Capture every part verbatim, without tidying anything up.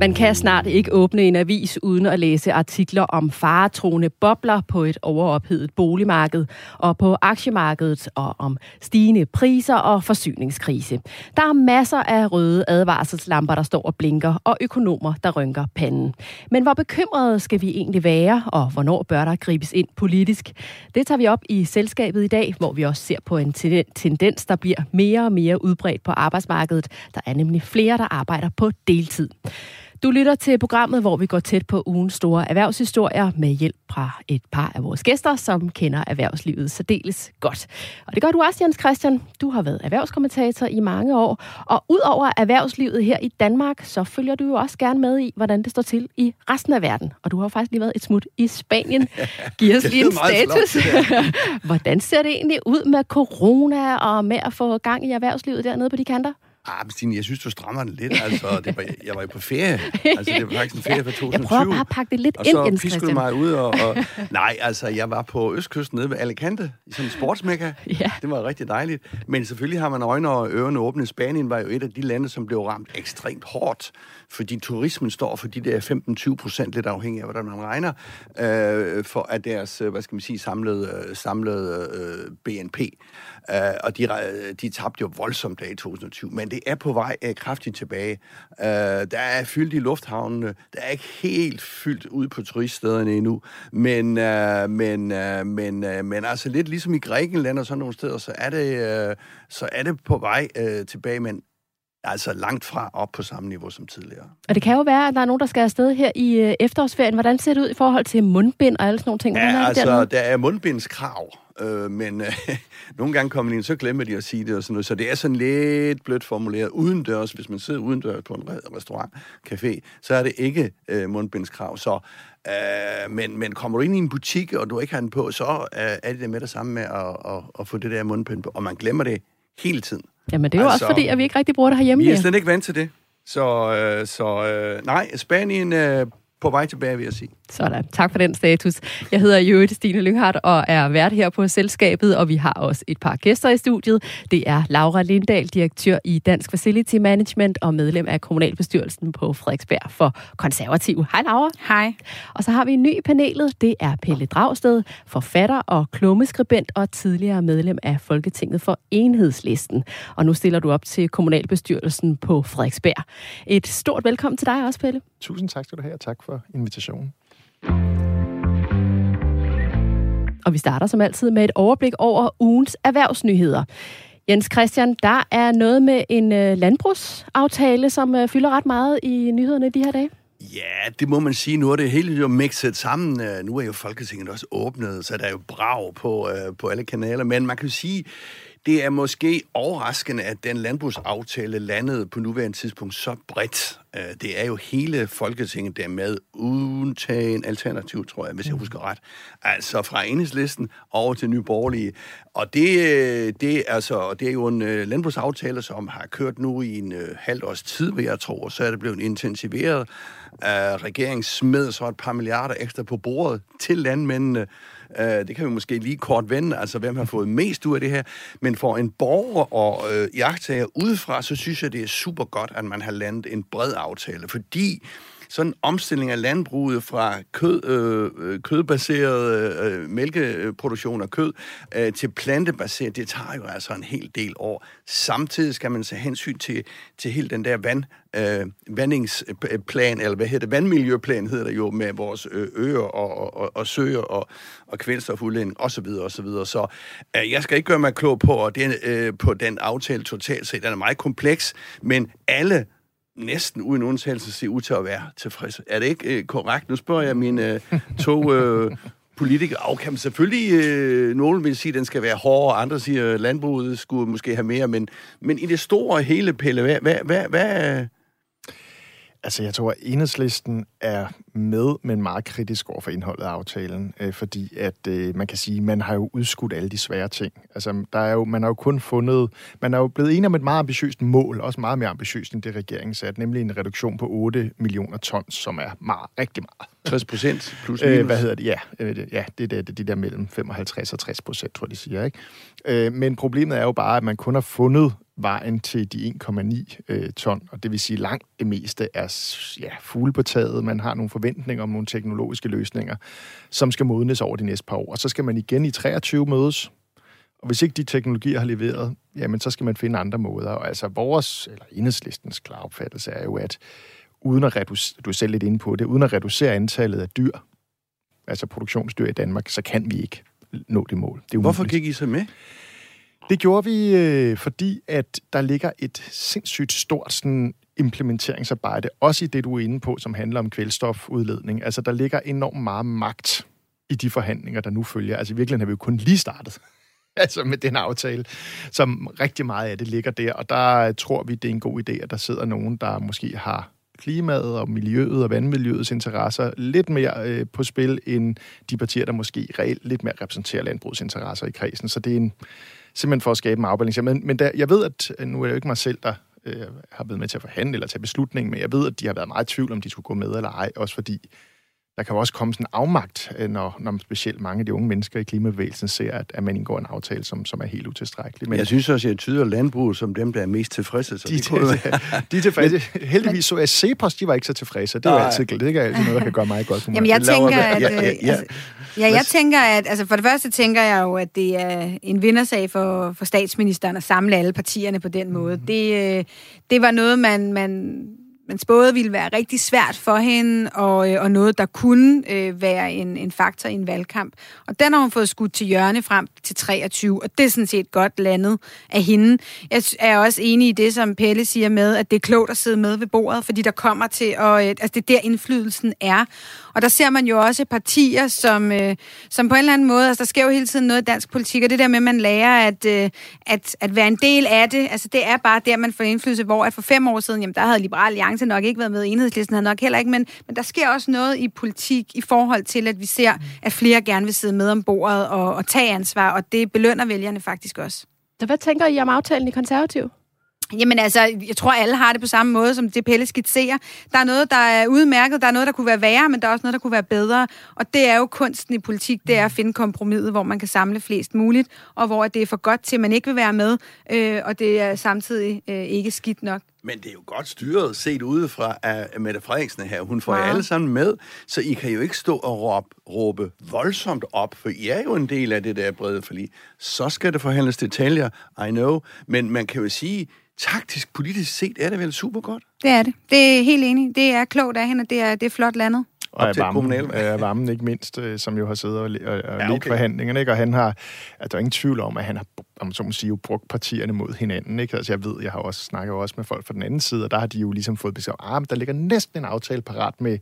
Man kan snart ikke åbne en avis uden at læse artikler om faretruende bobler på et overophedet boligmarked og på aktiemarkedet og om stigende priser og forsyningskrise. Der er masser af røde advarselslamper, der står og blinker, og økonomer, der rynker panden. Men hvor bekymrede skal vi egentlig være, og hvornår bør der gribes ind politisk? Det tager vi op i selskabet i dag, hvor vi også ser på en tendens, der bliver mere og mere udbredt på arbejdsmarkedet. Der er nemlig flere, der arbejder på deltid. Du lytter til programmet, hvor vi går tæt på ugens store erhvervshistorier med hjælp fra et par af vores gæster, som kender erhvervslivet særdeles godt. Og det gør du også, Jens Christian. Du har været erhvervskommentator i mange år, og udover erhvervslivet her i Danmark, så følger du jo også gerne med i, hvordan det står til i resten af verden. Og du har faktisk lige været et smut i Spanien. Giv os lige en status. Hvordan ser det egentlig ud med corona og med at få gang i erhvervslivet dernede på de kanter? Ah, Stine, jeg synes, du strammer den lidt, altså. Det var, jeg var jo på ferie. Altså, det var faktisk en ferie fra to tusind og tyve. Jeg prøver bare at pakke det lidt ind, Jens Christian. Og så piskede mig ud, og, og... Nej, altså, jeg var på østkysten nede ved Alicante, i sådan en sportsmekka. Ja. Det var rigtig dejligt. Men selvfølgelig har man øjne og ørerne åbne. Spanien var jo et af de lande, som blev ramt ekstremt hårdt, fordi turismen står for de der femten til tyve procent, lidt afhængig af, hvordan man regner, øh, for at deres, hvad skal man sige, samlede, samlede øh, B N P. Øh, og de, de tabte jo voldsomt af i to tusind og tyve, men det Det er på vej er kraftigt tilbage. Uh, der er fyldt i lufthavnene. Der er ikke helt fyldt ude på turiststederne endnu. Men, uh, men, uh, men, uh, men altså lidt ligesom i Grækenland og sådan nogle steder, så er det, uh, så er det på vej uh, tilbage, men altså langt fra op på samme niveau som tidligere. Og det kan jo være, at der er nogen, der skal afsted her i efterårsferien. Hvordan ser det ud i forhold til mundbind og alle sådan nogle ting? Ja, er altså, der, der er mundbindskrav. Øh, men øh, nogle gange kommer de ind, så glemmer de at sige det og sådan noget. Så det er sådan lidt blødt formuleret udendørs. Hvis man sidder udendørs på en restaurant, café, så er det ikke øh, mundbindskrav. Så, øh, men, men kommer du ind i en butik, og du ikke har den på, så øh, er det med det samme med at, at, at få det der mundbind på. Og man glemmer det hele tiden. Jamen det er jo altså, også fordi, at vi ikke rigtig bruger det herhjemme. Vi er slet ikke vant til det. Så, øh, så øh, nej, Spanien... Øh, På vej tilbage, vil jeg sige. Sådan. Tak for den status. Jeg hedder Jøde Stine Lynghardt og er vært her på selskabet, og vi har også et par gæster i studiet. Det er Laura Lindahl, direktør i Dansk Facility Management og medlem af kommunalbestyrelsen på Frederiksberg for Konservative. Hej Laura. Hej. Og så har vi en ny i panelet. Det er Pelle Dragsted, forfatter og klummeskribent og tidligere medlem af Folketinget for Enhedslisten. Og nu stiller du op til kommunalbestyrelsen på Frederiksberg. Et stort velkommen til dig også, Pelle. Tusind tak skal du have, og tak for invitationen. Og vi starter som altid med et overblik over ugens erhvervsnyheder. Jens Christian, der er noget med en landbrugsaftale, som fylder ret meget i nyhederne de her dage. Ja, det må man sige. Nu er det hele jo mixet sammen. Nu er jo Folketinget også åbnet, så der er jo brag på, på alle kanaler. Men man kan jo sige... Det er måske overraskende, at den landbrugsaftale landede på nuværende tidspunkt så bredt. Det er jo hele Folketinget, der er med, undtagen alternativ, tror jeg, hvis jeg husker ret. Altså fra Enhedslisten over til Nye Borgerlige. Og det, det, altså, det er jo en landbrugsaftale, som har kørt nu i en halvt års tid, vil jeg tro, og så er det blevet intensiveret. Regeringen smed så et par milliarder ekstra på bordet til landmændene. Det kan vi måske lige kort vende, altså hvem har fået mest ud af det her. Men for en borger og øh, iagttager udefra, så synes jeg, det er super godt, at man har landet en bred aftale, fordi sådan en omstilling af landbruget fra kød, øh, kødbaseret øh, mælkeproduktion af kød øh, til plantebaseret, det tager jo altså en hel del år. Samtidig skal man tage hensyn til, til hele den der vand, øh, vandingsplan, eller hvad hedder det, vandmiljøplan hedder det jo, med vores øer og, og, og søer og, og kvælstofudledning osv. osv. Så øh, jeg skal ikke gøre mig klog på, og det, øh, på den aftale totalt set. Den er meget kompleks, men alle næsten uden undtagelse ser ud til at være tilfredse. Er det ikke øh, korrekt? Nu spørger jeg mine øh, to øh, politikere. Og kan man selvfølgelig, øh, nogen vil sige, at den skal være hårdere, andre siger, at landbruget skulle måske have mere, men, men i det store hele, Pelle, hvad, hvad, hvad, hvad Altså, jeg tror, at Enhedslisten er med, men meget kritisk over for indholdet af aftalen, øh, fordi at øh, man kan sige, at man har jo udskudt alle de svære ting. Altså, der er jo, man har jo kun fundet... Man er jo blevet enig om et meget ambitiøst mål, også meget mere ambitiøst end det, regeringen satte, nemlig en reduktion på otte millioner tons, som er meget, rigtig meget. tres procent plus minus. Øh, hvad hedder det? Ja, øh, ja det er de der mellem femoghalvtreds og tres procent, tror jeg, de siger, ikke? Øh, men problemet er jo bare, at man kun har fundet vejen til de en komma ni ton, og det vil sige, langt det meste er ja, fugle på taget. Man har nogle forventninger om nogle teknologiske løsninger, som skal modnes over de næste par år. Og så skal man igen i treogtyve mødes, og hvis ikke de teknologier har leveret, jamen så skal man finde andre måder. Og altså vores, eller Enhedslistens klare opfattelse er jo, at uden at reducere, du er selv lidt inde på det, uden at reducere antallet af dyr, altså produktionsdyr i Danmark, så kan vi ikke nå det mål. Det er Hvorfor gik I så med? Det gjorde vi, øh, fordi at der ligger et sindssygt stort sådan, implementeringsarbejde, også i det, du er inde på, som handler om kvælstofudledning. Altså, der ligger enormt meget magt i de forhandlinger, der nu følger. Altså, i virkeligheden har vi jo kun lige startet altså, med den aftale, som rigtig meget af det ligger der. Og der tror vi, det er en god idé, at der sidder nogen, der måske har klimaet og miljøet og vandmiljøets interesser lidt mere øh, på spil, end de partier, der måske reelt lidt mere repræsenterer landbrugets interesser i kredsen. Så det er en... simpelthen for at skabe en afbalancering. Men, men der, jeg ved, at nu er det jo ikke mig selv, der øh, har været med til at forhandle eller tage beslutningen, men jeg ved, at de har været meget i tvivl, om de skulle gå med eller ej, også fordi der kan også komme sådan en afmagt, når, når specielt mange af de unge mennesker i klimabevægelsen ser, at, at man indgår en aftale, som, som er helt utilstrækkelig. Men jeg synes også, at jeg tyder landbruget som dem, der er mest tilfredse. Så de, de, til, de er tilfredse. Heldigvis så er CEPOS, de var ikke så tilfredse. Det er jo altid, det er altid noget, der kan gøre meget godt for mig. Jamen, jeg tænker, at... Ja, ja, ja. Altså, ja, jeg tænker, at... Altså, for det første tænker jeg jo, at det er en vindersag for, for statsministeren at samle alle partierne på den måde. Mm-hmm. Det, det var noget, man... man Men spåede ville være rigtig svært for hende, og, øh, og noget, der kunne øh, være en, en faktor i en valgkamp. Og den har hun fået skudt til hjørne frem til treogtyve, og det er sådan set godt landet af hende. Jeg er også enig i det, som Pelle siger med, at det er klogt at sidde med ved bordet, fordi der kommer til, og øh, altså det er der indflydelsen er. Og der ser man jo også partier, som, øh, som på en eller anden måde, altså der sker jo hele tiden noget i dansk politik, og det der med, at man lærer at, øh, at, at være en del af det, altså det er bare der, man får indflydelse, hvor at for fem år siden, jamen der havde Liberal Alliance nok ikke været med, Enhedslisten har nok heller ikke, men, men der sker også noget i politik i forhold til, at vi ser, at flere gerne vil sidde med om bordet og, og tage ansvar, og det belønner vælgerne faktisk også. Så hvad tænker I om aftalen i Konservativ? Jamen altså, jeg tror, alle har det på samme måde, som det Pelle skitserer. Der er noget, der er udmærket, der er noget, der kunne være værre, men der er også noget, der kunne være bedre. Og det er jo kunsten i politik, det er at finde kompromiset, hvor man kan samle flest muligt, og hvor det er for godt til, at man ikke vil være med, øh, og det er samtidig øh, ikke skidt nok. Men det er jo godt styret, set udefra af Mette Frederiksen her. Hun får ja. alle sammen med, så I kan jo ikke stå og råbe, råbe voldsomt op, for I er jo en del af det der brede forlig. Så skal det forhandles detaljer, I know, men man kan jo sige, taktisk, politisk set er det vel super godt? Det er det. Det er helt enig. Det er klogt af hende, og det er, det er flot landet. Og til kommunal varmen, ikke mindst, som jo har siddet og, og, og ja, okay. ledt forhandlingerne, ikke? Og han har, altså, der er ingen tvivl om, at han har, om så må sige, jo brugt partierne mod hinanden, ikke? Altså, jeg ved, jeg har også snakket også med folk fra den anden side, og der har de jo ligesom fået besked om, ah, der ligger næsten en aftale parat med,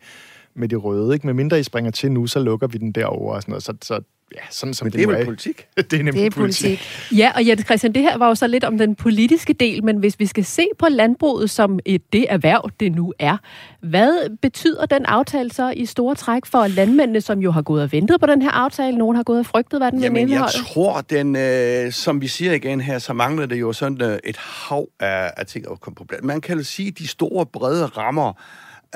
med det røde, ikke? Med mindre I springer til nu, så lukker vi den derover og sådan noget, så, så ja, sådan som men det, det er jo politik. Det er nemlig det er politik. politik. Ja, og Jens Christian, det her var jo så lidt om den politiske del, men hvis vi skal se på landbruget som et, det erhverv, det nu er, hvad betyder den aftale så i store træk for landmændene, som jo har gået og ventet på den her aftale? Nogen har gået og frygtet, hvad den vil indeholde? Jamen, jeg tror, den, øh, som vi siger igen her, så mangler det jo sådan øh, et hav af, af ting at komme på plads. Man kan jo sige, de store, brede rammer,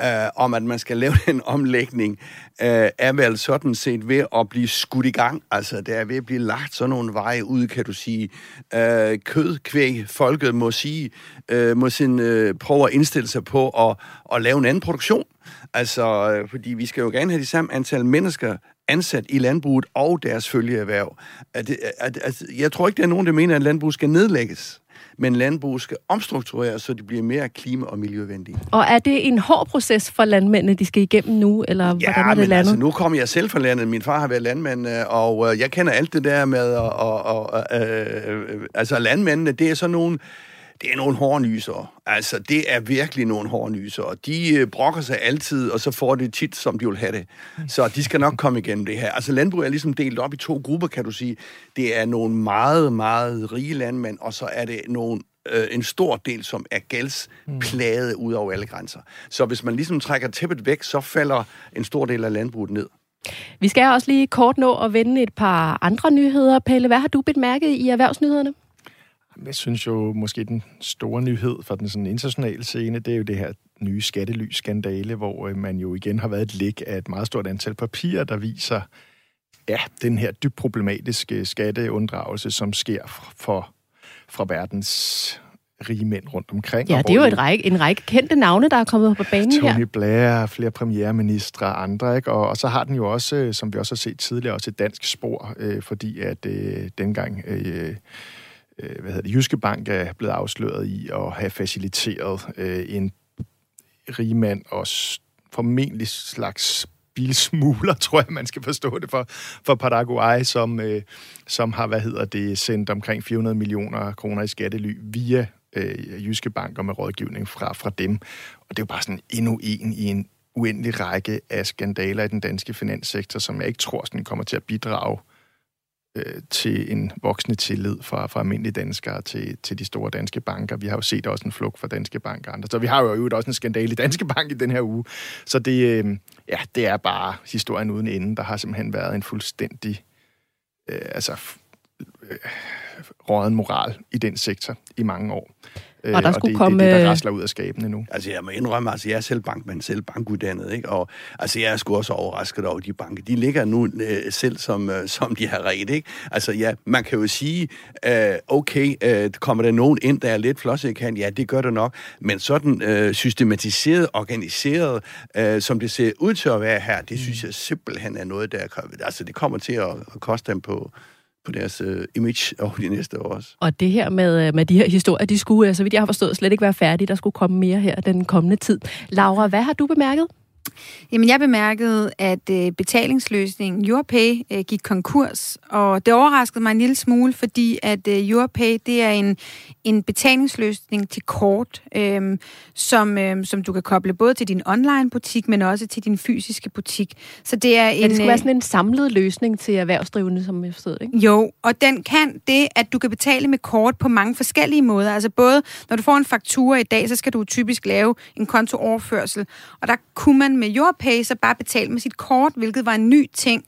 Øh, om at man skal lave den omlægning, øh, er vel sådan set ved at blive skudt i gang. Altså, der er ved at blive lagt sådan nogle veje ud, kan du sige. Øh, kød, kvæg, folket må sige, øh, må sin, øh, prøve at indstille sig på at, at lave en anden produktion. Altså, øh, fordi vi skal jo gerne have de samme antal mennesker ansat i landbruget og deres følgeerhverv. At, at, at, jeg tror ikke, der er nogen, der mener, at landbruget skal nedlægges. Men landbrug skal omstruktureres, så de bliver mere klima- og miljøvenlige. Og er det en hård proces for landmændene, de skal igennem nu, eller ja, hvordan er det landet? Altså, nu kommer jeg selv fra landet. Min far har været landmand, og jeg kender alt det der med, og, og, og øh, altså landmændene, det er sådan nogle, det er nogle hårde nyser. Altså, det er virkelig nogle hårde nyser, og de brokker sig altid, og så får det tit, som de vil have det. Så de skal nok komme igennem det her. Altså, landbrug er ligesom delt op i to grupper, kan du sige. Det er nogle meget, meget rige landmænd, og så er det nogle øh, en stor del, som er gældsplade ud over alle grænser. Så hvis man ligesom trækker tæppet væk, så falder en stor del af landbruget ned. Vi skal også lige kort nå at vende et par andre nyheder. Pelle, hvad har du bidt mærke i erhvervsnyhederne? Jeg synes jo måske den store nyhed fra den sådan internationale scene, det er jo det her nye skattelysskandale, hvor man jo igen har været et læk af et meget stort antal papirer, der viser ja, den her dybt problematiske skatteunddragelse, som sker for, fra verdens rige mænd rundt omkring. Ja, det er jo et række, en række kendte navne, der er kommet på banen her. Tony Blair, flere premierministre og andre, ikke? Og, og så har den jo også, som vi også har set tidligere, også et dansk spor, øh, fordi at øh, dengang... Øh, hvad hedder det, Jyske Bank er blevet afsløret i at have faciliteret øh, en rigmand og formentlig slags bilsmugler, tror jeg, man skal forstå det, for, for Paraguay, som, øh, som har, hvad hedder det, sendt omkring fire hundrede millioner kroner i skattely via øh, Jyske Bank og med rådgivning fra, fra dem. Og det er jo bare sådan endnu en i en uendelig række af skandaler i den danske finanssektor, som jeg ikke tror, sådan kommer til at bidrage til en voksende tillid fra, fra almindelige danskere til, til de store danske banker. Vi har jo set også en flugt fra Danske Bank og andre. Så vi har jo også en skandale i Danske Bank i den her uge. Så det, ja, det er bare historien uden ende. Der har simpelthen været en fuldstændig øh, altså, øh, råden moral i den sektor i mange år. Øh, og der skulle og det, komme... det er det, der rasler ud af skabene nu. Altså, jeg må indrømme, altså, jeg er selv bankmand, selv bankuddannet, ikke? Og altså, jeg er sgu også overrasket over de banker. De ligger nu øh, selv, som, øh, som de har ret, ikke? Altså, ja, man kan jo sige, øh, okay, øh, kommer der nogen ind, der er lidt flossekant? Ja, det gør det nok. Men sådan øh, systematiseret, organiseret, øh, som det ser ud til at være her, det synes jeg simpelthen er noget, der altså, det kommer til at, at koste dem på... på deres øh, image over de næste år også. Og det her med, med de her historier, de skulle, så vidt jeg har forstået, slet ikke være færdige. Der skulle komme mere her den kommende tid. Laura, hvad har du bemærket? Jamen, jeg bemærkede, at øh, betalingsløsningen YourPay øh, gik konkurs, og det overraskede mig en lille smule, fordi at øh, YourPay, det er en, en betalingsløsning til kort, øh, som, øh, som du kan koble både til din online-butik, men også til din fysiske butik. Så det er en... Men det skal være sådan en samlet løsning til erhvervsdrivende, som jeg forstod, ikke? Jo, og den kan det, at du kan betale med kort på mange forskellige måder. Altså både, når du får en faktura i dag, så skal du typisk lave en kontooverførsel, og der kunne man med YourPay, så bare betale med sit kort, hvilket var en ny ting.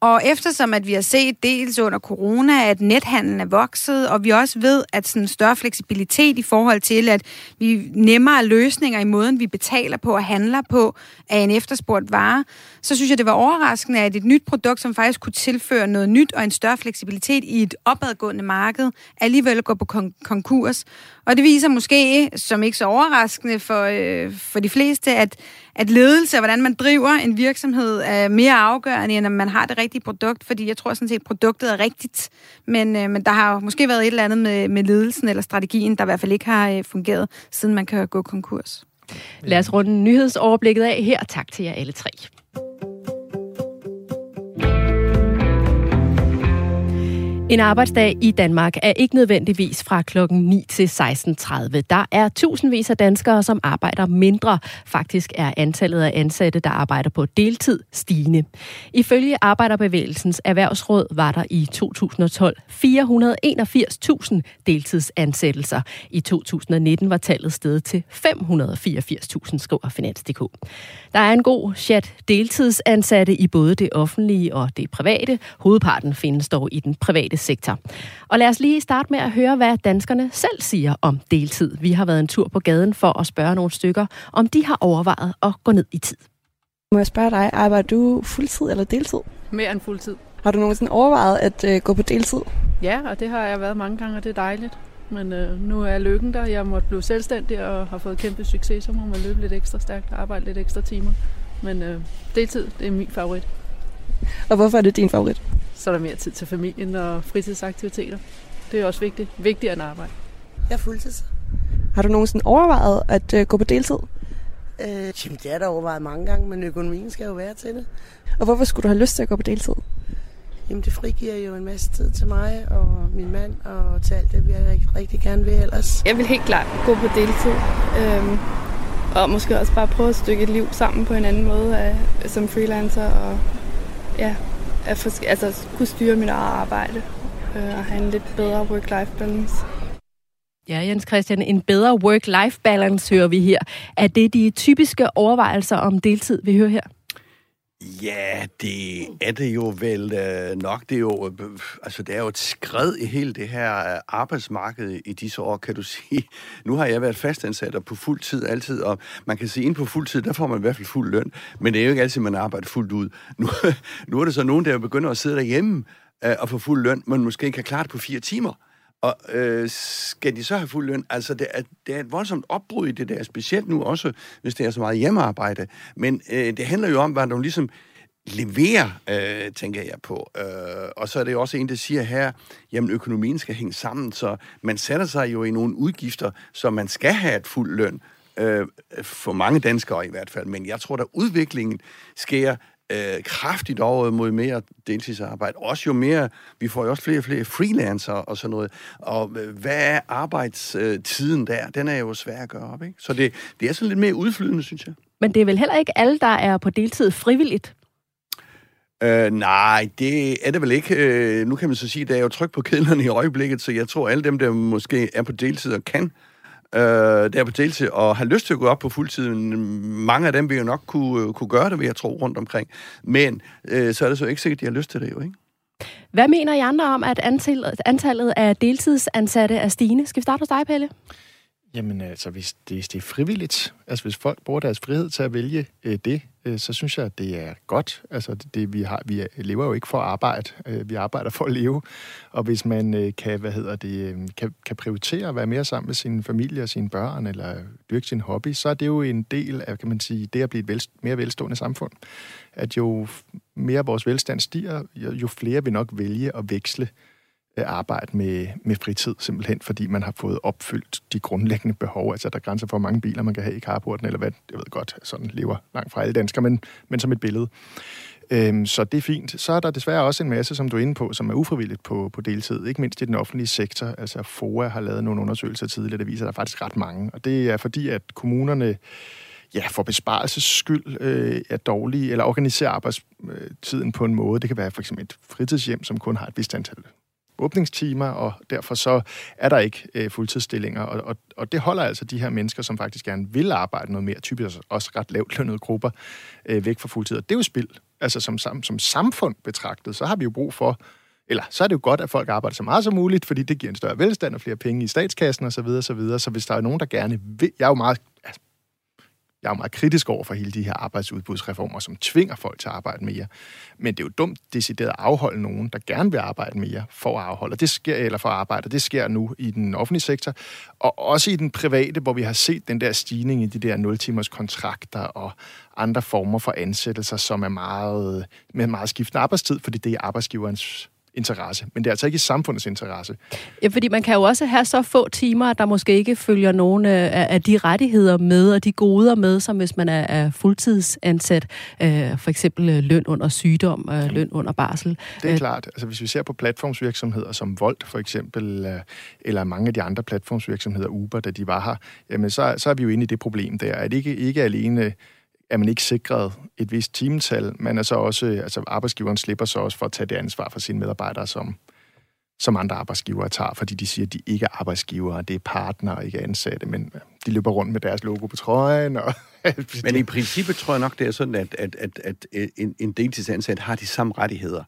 Og eftersom at vi har set dels under corona, at nethandlen er vokset, og vi også ved, at sådan større fleksibilitet i forhold til, at vi nemmere løsninger i måden, vi betaler på og handler på af en efterspurgt vare, så synes jeg, det var overraskende, at et nyt produkt, som faktisk kunne tilføre noget nyt og en større fleksibilitet i et opadgående marked, alligevel går på kon- konkurs. Og det viser måske, som ikke så overraskende for, øh, for de fleste, at at ledelse og hvordan man driver en virksomhed er mere afgørende, end om man har det rigtige produkt, fordi jeg tror sådan set, at produktet er rigtigt, men, øh, men der har jo måske været et eller andet med, med ledelsen eller strategien, der i hvert fald ikke har øh, fungeret, siden man kan gå konkurs. Lad os runde nyhedsoverblikket af her. Tak til jer alle tre. En arbejdsdag i Danmark er ikke nødvendigvis fra klokken ni til seksten tredive. Der er tusindvis af danskere, som arbejder mindre. Faktisk er antallet af ansatte, der arbejder på deltid, stigende. Ifølge Arbejderbevægelsens Erhvervsråd var der i to tusind og tolv fire hundrede og enogfirs tusind deltidsansættelser. I to tusind og nitten var tallet steget til fem hundrede og fireogfirs tusind, skriver Finans punktum d k. Der er en god chat deltidsansatte i både det offentlige og det private. Hovedparten findes dog i den private sektor. Og lad os lige starte med at høre, hvad danskerne selv siger om deltid. Vi har været en tur på gaden for at spørge nogle stykker, om de har overvejet at gå ned i tid. Må jeg spørge dig, arbejder du fuldtid eller deltid? Mere end fuldtid. Har du nogensinde overvejet at øh, gå på deltid? Ja, og det har jeg været mange gange, og det er dejligt. Men øh, nu er lykken der. Jeg måtte blive selvstændig og har fået kæmpe succes, så må man løbe lidt ekstra stærkt og arbejde lidt ekstra timer. Men øh, deltid, det er min favorit. Og hvorfor er det din favorit? Så er der mere tid til familien og fritidsaktiviteter. Det er også vigtigt. Vigtigere end arbejde. Jeg er fuldtids. Har du nogensinde overvejet at øh, gå på deltid? Øh, jamen, det er der overvejet mange gange, men økonomien skal jo være til det. Og hvorfor skulle du have lyst til at gå på deltid? Jamen, det frigiver jo en masse tid til mig og min mand og til alt det, vi rigtig, rigtig gerne vil ellers. Jeg vil helt klart gå på deltid. Øhm, og måske også bare prøve at stykke et liv sammen på en anden måde af, som freelancer og ja... At for, altså, kunne styre mit eget arbejde øh, og have en lidt bedre work-life balance. Ja, Jens Christian, en bedre work-life balance hører vi her. Er det de typiske overvejelser om deltid, vi hører her? Ja, det er det jo vel øh, nok. Det er jo, øh, altså, det er jo et skred i hele det her øh, arbejdsmarked i disse år, kan du sige. Nu har jeg været fastansat og på fuld tid altid, og man kan sige, ind på fuld tid, der får man i hvert fald fuld løn, men det er jo ikke altid, man arbejder fuldt ud. Nu, nu er det så nogen, der begynder at sidde derhjemme øh, og få fuld løn, men måske ikke har klaret på fire timer. Og øh, skal de så have fuld løn? Altså, det er, det er et voldsomt opbrud i det der, specielt nu også, hvis det er så meget hjemmearbejde. Men øh, det handler jo om, hvad de ligesom leverer, øh, tænker jeg på. Øh, og så er det også en, der siger her, jamen økonomien skal hænge sammen, så man sætter sig jo i nogle udgifter, så man skal have et fuld løn. Øh, for mange danskere i hvert fald. Men jeg tror, at udviklingen sker Øh, kraftigt over mod mere deltidsarbejde. Også jo mere, vi får jo også flere og flere freelancere og sådan noget. Og øh, hvad er arbejdstiden der? Den er jo svær at gøre op, ikke? Så det, det er sådan lidt mere udflydende, synes jeg. Men det er vel heller ikke alle, der er på deltid frivilligt? Øh, nej, det er det vel ikke. Øh, nu kan man så sige, at der er jo tryk på kedlerne i øjeblikket, så jeg tror, alle dem, der måske er på deltid og kan, Øh, der på deltid, og har lyst til at gå op på fuldtiden. Mange af dem vil jo nok kunne, kunne gøre det, vil jeg tro, rundt omkring. Men øh, så er det så ikke sikkert, de har lyst til det jo, ikke? Hvad mener I andre om, at antallet af deltidsansatte er stigende? Skal vi starte hos dig, Pelle? Jamen, altså, hvis det, hvis det er frivilligt, altså hvis folk bruger deres frihed til at vælge øh, det, øh, så synes jeg, at det er godt. Altså, det, det, vi, har, vi lever jo ikke for at arbejde, øh, vi arbejder for at leve. Og hvis man øh, kan, hvad hedder det, øh, kan, kan prioritere at være mere sammen med sin familie og sine børn, eller dyrke sin hobby, så er det jo en del af, kan man sige, det at blive et vel, mere velstående samfund. At jo mere vores velstand stiger, jo, jo flere vil nok vælge at veksle arbejde med, med fritid, simpelthen fordi man har fået opfyldt de grundlæggende behov. Altså, der er grænser for, hvor mange biler man kan have i carporten, eller hvad, jeg ved godt, sådan lever langt fra alle danskere, men, men som et billede. Øhm, så det er fint. Så er der desværre også en masse, som du er inde på, som er ufrivilligt på, på deltid, ikke mindst i den offentlige sektor. Altså, F O A har lavet nogle undersøgelser tidligere, der viser, at der er faktisk ret mange. Og det er fordi, at kommunerne ja, for besparelses skyld øh, er dårlige, eller organiserer arbejdstiden på en måde. Det kan være for eksempel et fritidshjem, som kun har et vist antal åbningstimer, og derfor så er der ikke øh, fuldtidsstillinger, og, og, og det holder altså de her mennesker, som faktisk gerne vil arbejde noget mere, typisk også ret lavt lønnede grupper, øh, væk fra fuldtid. Og det er jo spild. Altså som, som samfund betragtet, så har vi jo brug for, eller så er det jo godt, at folk arbejder så meget som muligt, fordi det giver en større velstand og flere penge i statskassen osv. osv. Så hvis der er nogen, der gerne vil, jeg er jo meget, altså, jeg er jo meget kritisk over for hele de her arbejdsudbudsreformer, som tvinger folk til at arbejde mere. Men det er jo dumt decideret at afholde nogen, der gerne vil arbejde mere, for at afholde. Det sker, eller for at arbejde. Det sker nu i den offentlige sektor, og også i den private, hvor vi har set den der stigning i de der nul-timers kontrakter og andre former for ansættelser, som er meget, med meget skiftende arbejdstid, fordi det er arbejdsgiverens interesse. Men det er altså ikke i samfundets interesse. Ja, fordi man kan jo også have så få timer, der måske ikke følger nogen af de rettigheder med, og de goder med, som hvis man er fuldtidsansat. For eksempel løn under sygdom, løn under barsel. Det er klart. Altså, hvis vi ser på platformsvirksomheder som Volt, for eksempel, eller mange af de andre platformsvirksomheder, Uber, da de var her, jamen så, så er vi jo inde i det problem der. At ikke, ikke alene er man ikke sikret et vist timetal, men er så også, altså arbejdsgiveren slipper så også for at tage det ansvar for sine medarbejdere, som, som andre arbejdsgivere tager, fordi de siger, at de ikke er arbejdsgivere, det er partnere, ikke ansatte, men de løber rundt med deres logo på trøjen. Og men i princippet tror jeg nok, det er sådan, at, at, at, at en, en deltidsansat har de samme rettigheder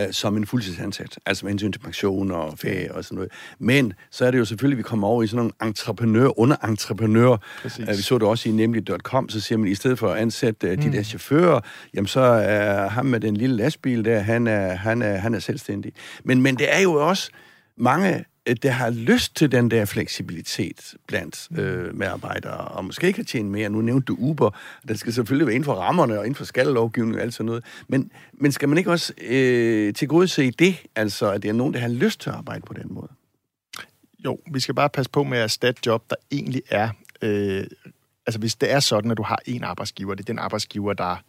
uh, som en fuldtidsansat, altså med hensyn til pension og ferie og sådan noget. Men så er det jo selvfølgelig, at vi kommer over i sådan nogle entreprenører, underentreprenører. Uh, vi så det også i nemlig punktum com, så siger man, at i stedet for at ansætte uh, de mm. der chauffører, jamen så er ham med den lille lastbil der, han er, han er, han er selvstændig. Men, men det er jo også mange, der har lyst til den der fleksibilitet blandt øh, medarbejdere, og måske kan tjene mere. Nu nævnte du Uber, der skal selvfølgelig være inden for rammerne og inden for skattelovgivning og alt sådan noget. Men, men skal man ikke også øh, tilgodese det, altså at det er nogen, der har lyst til at arbejde på den måde? Jo, vi skal bare passe på med at erstatte job, der egentlig er. Øh, altså hvis det er sådan, at du har en arbejdsgiver, det er den arbejdsgiver, der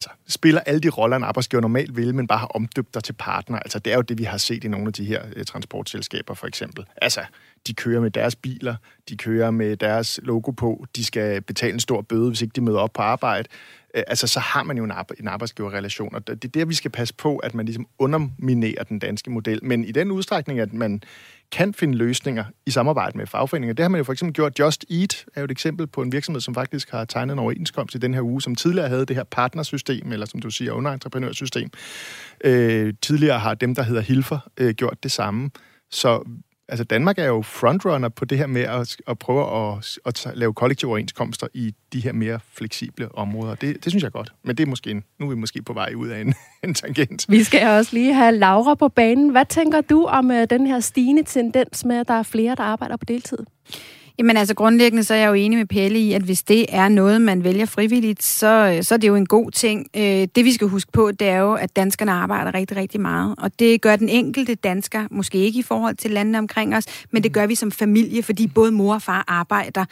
altså, spiller alle de roller, en arbejdsgiver normalt vil, men bare har omdøbt dig til partner. Altså, det er jo det, vi har set i nogle af de her eh, transportselskaber, for eksempel. Altså, de kører med deres biler, de kører med deres logo på, de skal betale en stor bøde, hvis ikke de møder op på arbejde. Altså, så har man jo en, arbej- en arbejdsgiverrelation, og det er der, vi skal passe på, at man ligesom underminerer den danske model. Men i den udstrækning, at man kan finde løsninger i samarbejde med fagforeninger, det har man jo for eksempel gjort. Just Eat er jo et eksempel på en virksomhed, som faktisk har tegnet en overenskomst i den her uge, som tidligere havde det her partnersystem, eller som du siger, underentreprenørsystem. Øh, tidligere har dem, der hedder Hilfer, øh, gjort det samme. Så altså, Danmark er jo frontrunner på det her med at, at prøve at, at lave kollektive overenskomster i de her mere fleksible områder. Det, det synes jeg godt, men det er måske en, nu er vi måske på vej ud af en, en tangent. Vi skal også lige have Laura på banen. Hvad tænker du om øh, den her stigende tendens med, at der er flere, der arbejder på deltid? Jamen altså grundlæggende, så er jeg jo enig med Pelle i, at hvis det er noget, man vælger frivilligt, så, så er det jo en god ting. Det vi skal huske på, det er jo, at danskerne arbejder rigtig, rigtig meget. Og det gør den enkelte dansker, måske ikke i forhold til landene omkring os, men det gør vi som familie, fordi både mor og far arbejder.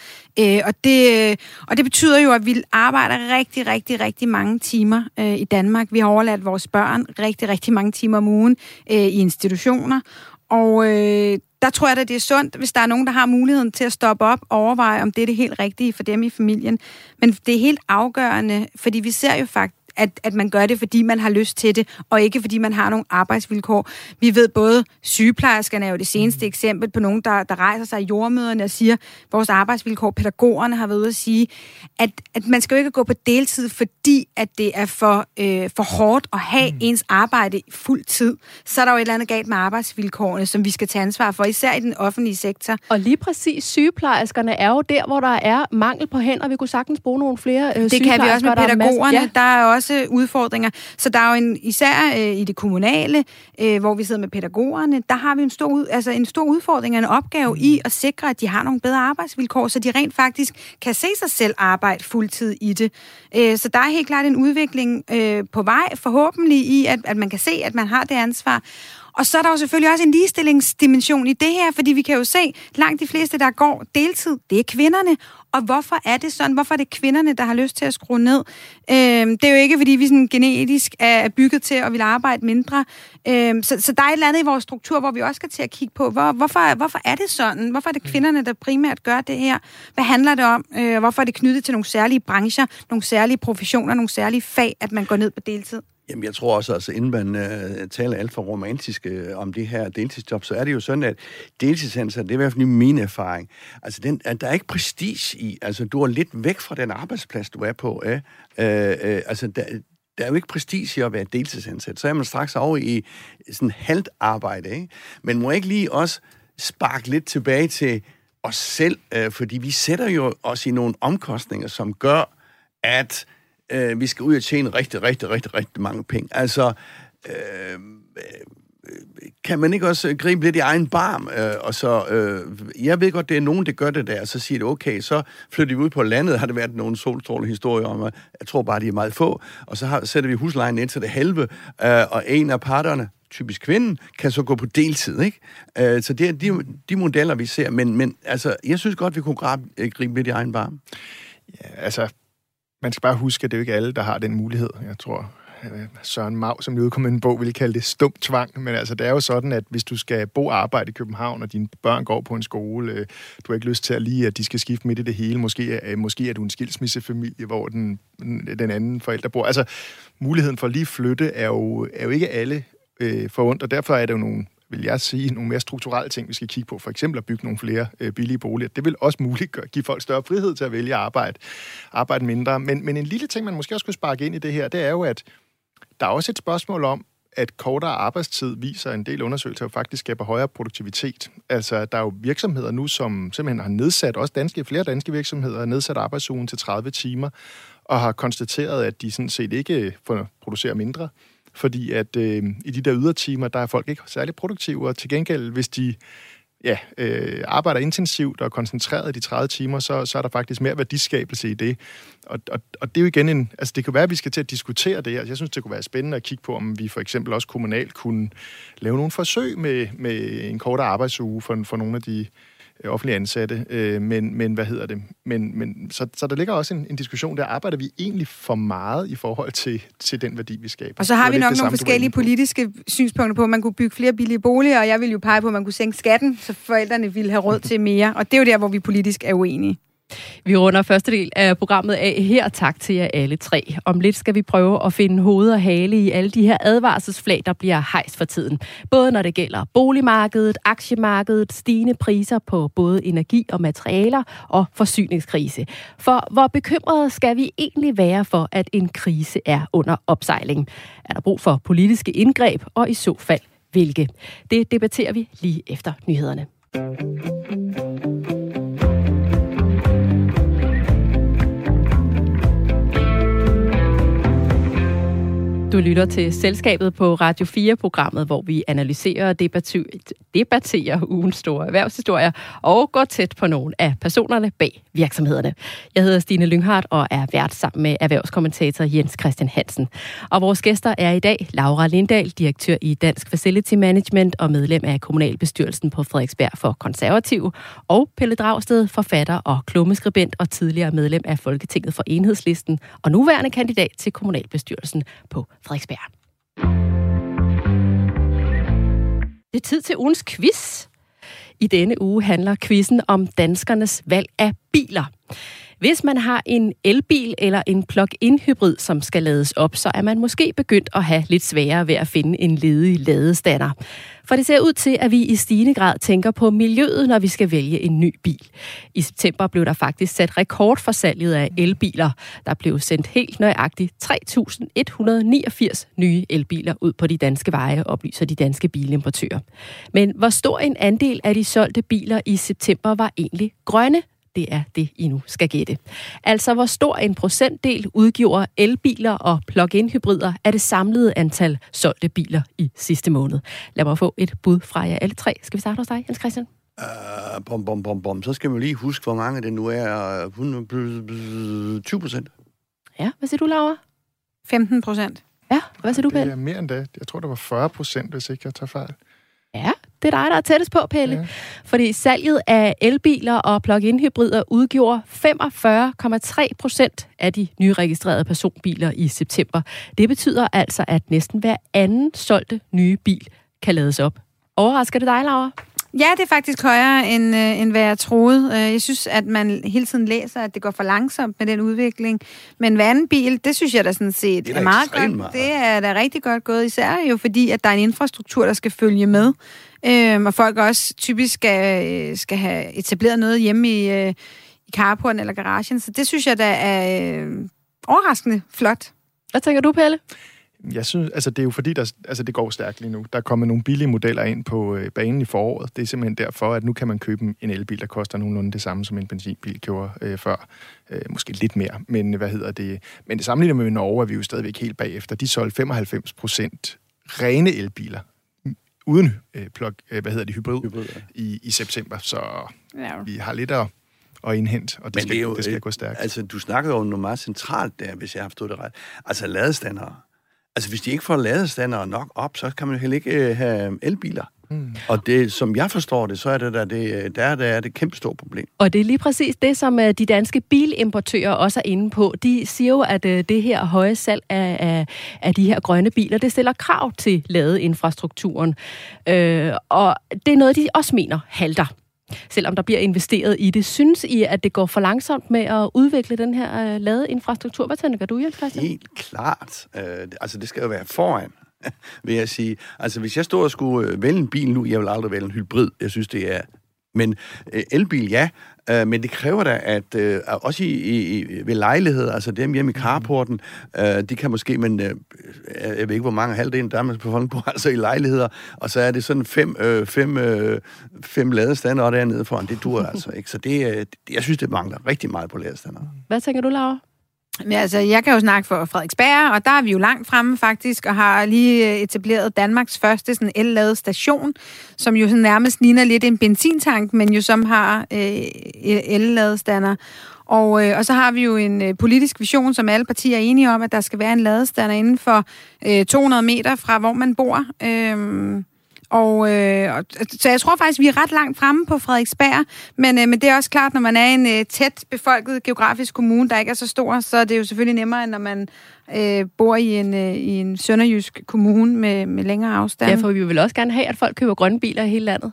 Og det, og det betyder jo, at vi arbejder rigtig, rigtig, rigtig mange timer i Danmark. Vi har overladt vores børn rigtig, rigtig mange timer om ugen i institutioner. Og øh, der tror jeg, at det er sundt, hvis der er nogen, der har muligheden til at stoppe op og overveje, om det er det helt rigtige for dem i familien. Men det er helt afgørende, fordi vi ser jo faktisk, at, at man gør det, fordi man har lyst til det, og ikke fordi man har nogle arbejdsvilkår. Vi ved både, sygeplejerskerne er jo det seneste eksempel på nogen, der, der rejser sig i jordmøderne og siger, vores arbejdsvilkår, pædagogerne har været at sige, at, at man skal jo ikke gå på deltid, fordi at det er for, øh, for hårdt at have mm. ens arbejde fuld tid. Så er der jo et eller andet galt med arbejdsvilkårene, som vi skal tage ansvar for, især i den offentlige sektor. Og lige præcis sygeplejerskerne er jo der, hvor der er mangel på hænder. Vi kunne sagtens bruge nogle flere øh, det sygeplejersker. Det kan vi også med der pædagogerne. Er masse, ja. Der er også udfordringer. Så der er jo en, især øh, i det kommunale, øh, hvor vi sidder med pædagogerne, der har vi en stor, ud, altså en stor udfordring og en opgave i at sikre, at de har nogle bedre arbejdsvilkår, så de rent faktisk kan se sig selv arbejde fuldtid i det. Øh, så der er helt klart en udvikling øh, på vej, forhåbentlig i, at, at man kan se, at man har det ansvar. Og så er der jo selvfølgelig også en ligestillingsdimension i det her, fordi vi kan jo se, langt de fleste, der går deltid, det er kvinderne. Og hvorfor er det sådan? Hvorfor er det kvinderne, der har lyst til at skrue ned? Øhm, det er jo ikke, fordi vi sådan genetisk er bygget til at ville arbejde mindre. Øhm, så, så der er et eller andet i vores struktur, hvor vi også skal til at kigge på, hvor, hvorfor, hvorfor er det sådan? Hvorfor er det kvinderne, der primært gør det her? Hvad handler det om? Øh, hvorfor er det knyttet til nogle særlige brancher, nogle særlige professioner, nogle særlige fag, at man går ned på deltid? Jamen, jeg tror også, altså, inden man øh, taler alt for romantisk øh, om det her deltidsjob, så er det jo sådan, at deltidsansatte, det er i hvert fald min erfaring, altså, den, der er ikke prestige i, altså, du er lidt væk fra den arbejdsplads, du er på, øh, øh, altså, der, der er jo ikke prestige i at være deltidsansat, så er man straks over i sådan halvt arbejde, ikke? Men må ikke lige også sparke lidt tilbage til os selv, øh, fordi vi sætter jo os i nogle omkostninger, som gør, at Øh, vi skal ud og tjene rigtig, rigtig, rigtig, rigtig mange penge. Altså, øh, øh, kan man ikke også gribe lidt i egen barm? Øh, og så, øh, jeg ved godt, det er nogen, der gør det der, og så siger det, okay, så flytter vi ud på landet, har det været nogle solstrålehistorier om, jeg tror bare, de er meget få, og så har, sætter vi huslejen ind til det halve, øh, og en af parterne, typisk kvinden, kan så gå på deltid, ikke? Øh, så det er de, de modeller, vi ser, men, men altså, jeg synes godt, vi kunne gribe, gribe lidt i egen barm. Ja, altså, man skal bare huske, at det er jo ikke alle, der har den mulighed. Jeg tror, Søren Mau, som lige udkom med en bog, ville kalde det stum tvang. Men altså, det er jo sådan, at hvis du skal bo og arbejde i København, og dine børn går på en skole, du har ikke lyst til at lige, at de skal skifte midt i det hele. Måske, måske er du en skilsmissefamilie, hvor den, den anden forælder bor. Altså, muligheden for at lige flytte er jo, er jo ikke alle øh, forundt, og derfor er det jo nogle, vil jeg sige, nogle mere strukturelle ting, vi skal kigge på. For eksempel at bygge nogle flere øh, billige boliger. Det vil også muliggøre, give folk større frihed til at vælge at arbejde, arbejde mindre. Men, men en lille ting, man måske også kunne sparke ind i det her, det er jo, at der er også et spørgsmål om, at kortere arbejdstid viser en del undersøgelser, jo faktisk skaber højere produktivitet. Altså, der er jo virksomheder nu, som simpelthen har nedsat, også danske, flere danske virksomheder har nedsat arbejdsugen til tredive timer, og har konstateret, at de sådan set ikke producerer mindre. Fordi at øh, i de der ydertimer, der er folk ikke særlig produktive, og til gengæld, hvis de ja, øh, arbejder intensivt og koncentreret i de tredive timer, så, så er der faktisk mere værdiskabelse i det. Og, og, og det er jo igen en, altså det kan være, at vi skal til at diskutere det her. Jeg synes, det kunne være spændende at kigge på, om vi for eksempel også kommunalt kunne lave nogle forsøg med, med en kortere arbejdsuge for, for nogle af de offentlige ansatte, øh, men, men hvad hedder det? Men, men, så, så der ligger også en, en diskussion, der arbejder vi egentlig for meget i forhold til, til den værdi, vi skaber. Og så har vi nok nogle samme, forskellige politiske synspunkter på, at man kunne bygge flere billige boliger, og jeg ville jo pege på, at man kunne sænke skatten, så forældrene ville have råd til mere. Og det er jo der, hvor vi politisk er uenige. Vi runder første del af programmet af her. Tak til jer alle tre. Om lidt skal vi prøve at finde hoved og hale i alle de her advarselsflag, der bliver hejst for tiden. Både når det gælder boligmarkedet, aktiemarkedet, stigende priser på både energi og materialer og forsyningskrise. For hvor bekymrede skal vi egentlig være for, at en krise er under opsejling? Er der brug for politiske indgreb, og i så fald hvilke? Det debatterer vi lige efter nyhederne. Du lytter til Selskabet på Radio fire-programmet, hvor vi analyserer og debatterer ugens store erhvervshistorier og går tæt på nogle af personerne bag virksomhederne. Jeg hedder Stine Lynghardt og er vært sammen med erhvervskommentator Jens Christian Hansen. Og vores gæster er i dag Laura Lindahl, direktør i Dansk Facility Management og medlem af kommunalbestyrelsen på Frederiksberg for Konservative, og Pelle Dragsted, forfatter og klummeskribent og tidligere medlem af Folketinget for Enhedslisten og nuværende kandidat til kommunalbestyrelsen på Frederiksberg. Det er tid til ugens quiz. I denne uge handler quizzen om danskernes valg af biler. Hvis man har en elbil eller en plug-in hybrid, som skal lades op, så er man måske begyndt at have lidt sværere ved at finde en ledig ladestander. For det ser ud til, at vi i stigende grad tænker på miljøet, når vi skal vælge en ny bil. I september blev der faktisk sat rekord for salget af elbiler. Der blev sendt helt nøjagtigt tre tusind et hundrede og niogfirs nye elbiler ud på de danske veje, oplyser de danske bilimportører. Men hvor stor en andel af de solgte biler i september var egentlig grønne? Det er det, I nu skal gætte. Altså, hvor stor en procentdel udgjorde elbiler og plug-in hybrider af det samlede antal solgte biler i sidste måned? Lad mig få et bud fra jer alle tre. Skal vi starte hos dig, Jens Christian? Uh, bom, bom, bom, bom. Så skal man lige huske, hvor mange det nu er. tyve procent. Ja, hvad siger du, Laura? femten procent. Ja, hvad siger du, Pelle? Det er mere end det. Jeg tror, det var fyrre procent, hvis ikke jeg tager fejl. Ja, det er dig, der er tættest på, Pelle. Ja. Fordi salget af elbiler og plug-in hybrider udgjorde femogfyrre komma tre procent af de nyregistrerede personbiler i september. Det betyder altså, at næsten hver anden solgte nye bil kan lades op. Overrasker det dig, Laura? Ja, det er faktisk højere, end, øh, end hvad jeg troede. Jeg synes, at man hele tiden læser, at det går for langsomt med den udvikling. Men hver anden bil, det synes jeg da sådan set er, er meget godt. Meget. Det er da rigtig godt gået, især jo fordi, at der er en infrastruktur, der skal følge med. Øhm, og folk også typisk skal, skal have etableret noget hjemme i, øh, i carporten eller garagen. Så det synes jeg da er øh, overraskende flot. Hvad tænker du, Pelle? Jeg synes, altså det er jo fordi, der, altså det går stærkt lige nu. Der er kommet nogle billige modeller ind på øh, banen i foråret. Det er simpelthen derfor, at nu kan man købe en elbil, der koster nogenlunde det samme, som en benzinbil gjorde øh, før. Øh, måske lidt mere, men hvad hedder det? Men det sammenlignet med Norge er vi jo stadigvæk helt bagefter. De solgte femoghalvfems procent rene elbiler, uden øh, plug, øh, hvad hedder det, hybrid, hybrid ja. i, i september. Så ja. Vi har lidt at... og indhent, og det skal, det jo, det skal gå stærkt. Altså, du snakkede jo noget meget centralt der, hvis jeg har forstået det ret. Altså, ladestandere. Altså, hvis de ikke får ladestandere nok op, så kan man jo heller ikke øh, have elbiler. Mm. Og det, som jeg forstår det, så er det der, det, der, der er det kæmpe store problem. Og det er lige præcis det, som de danske bilimportører også er inde på. De siger jo, at det her høje salg af, af, af de her grønne biler, det stiller krav til ladeinfrastrukturen. Øh, og det er noget, de også mener halter. Selvom der bliver investeret i det, synes I, at det går for langsomt med at udvikle den her øh, ladeinfrastruktur? Hvad tænker du, Jens Christian? Helt klart. Øh, altså, det skal jo være foran, vil jeg sige. Altså, hvis jeg stod og skulle vælge en bil nu, jeg vil aldrig vælge en hybrid. Jeg synes, det er... Men øh, elbil, ja. Øh, men det kræver da, at øh, også i, i, ved lejligheder, altså dem hjemme i carporten, øh, de kan måske, men øh, jeg ved ikke, hvor mange halvdelen, der er man på, altså i lejligheder, og så er det sådan fem, øh, fem, øh, fem ladestandere dernede foran. Det duer altså ikke. Så det, øh, jeg synes, det mangler rigtig meget på ladestandere. Hvad tænker du, Laura? Men altså, jeg kan jo snakke for Frederiksberg, og der er vi jo langt fremme faktisk, og har lige etableret Danmarks første sådan el-ladestation, som jo sådan nærmest ligner lidt en benzintank, men jo som har øh, el-ladestander. Og, øh, og så har vi jo en øh, politisk vision, som alle partier er enige om, at der skal være en ladestander inden for øh, to hundrede meter fra, hvor man bor. Øh, Og, øh, så jeg tror faktisk, vi er ret langt fremme på Frederiksberg, men, øh, men det er også klart, når man er en øh, tæt befolket geografisk kommune, der ikke er så stor, så er det jo selvfølgelig nemmere, end når man øh, bor i en, øh, i en sønderjysk kommune med, med længere afstand. Derfor vil vi vel også gerne have, at folk køber grønne biler i hele landet.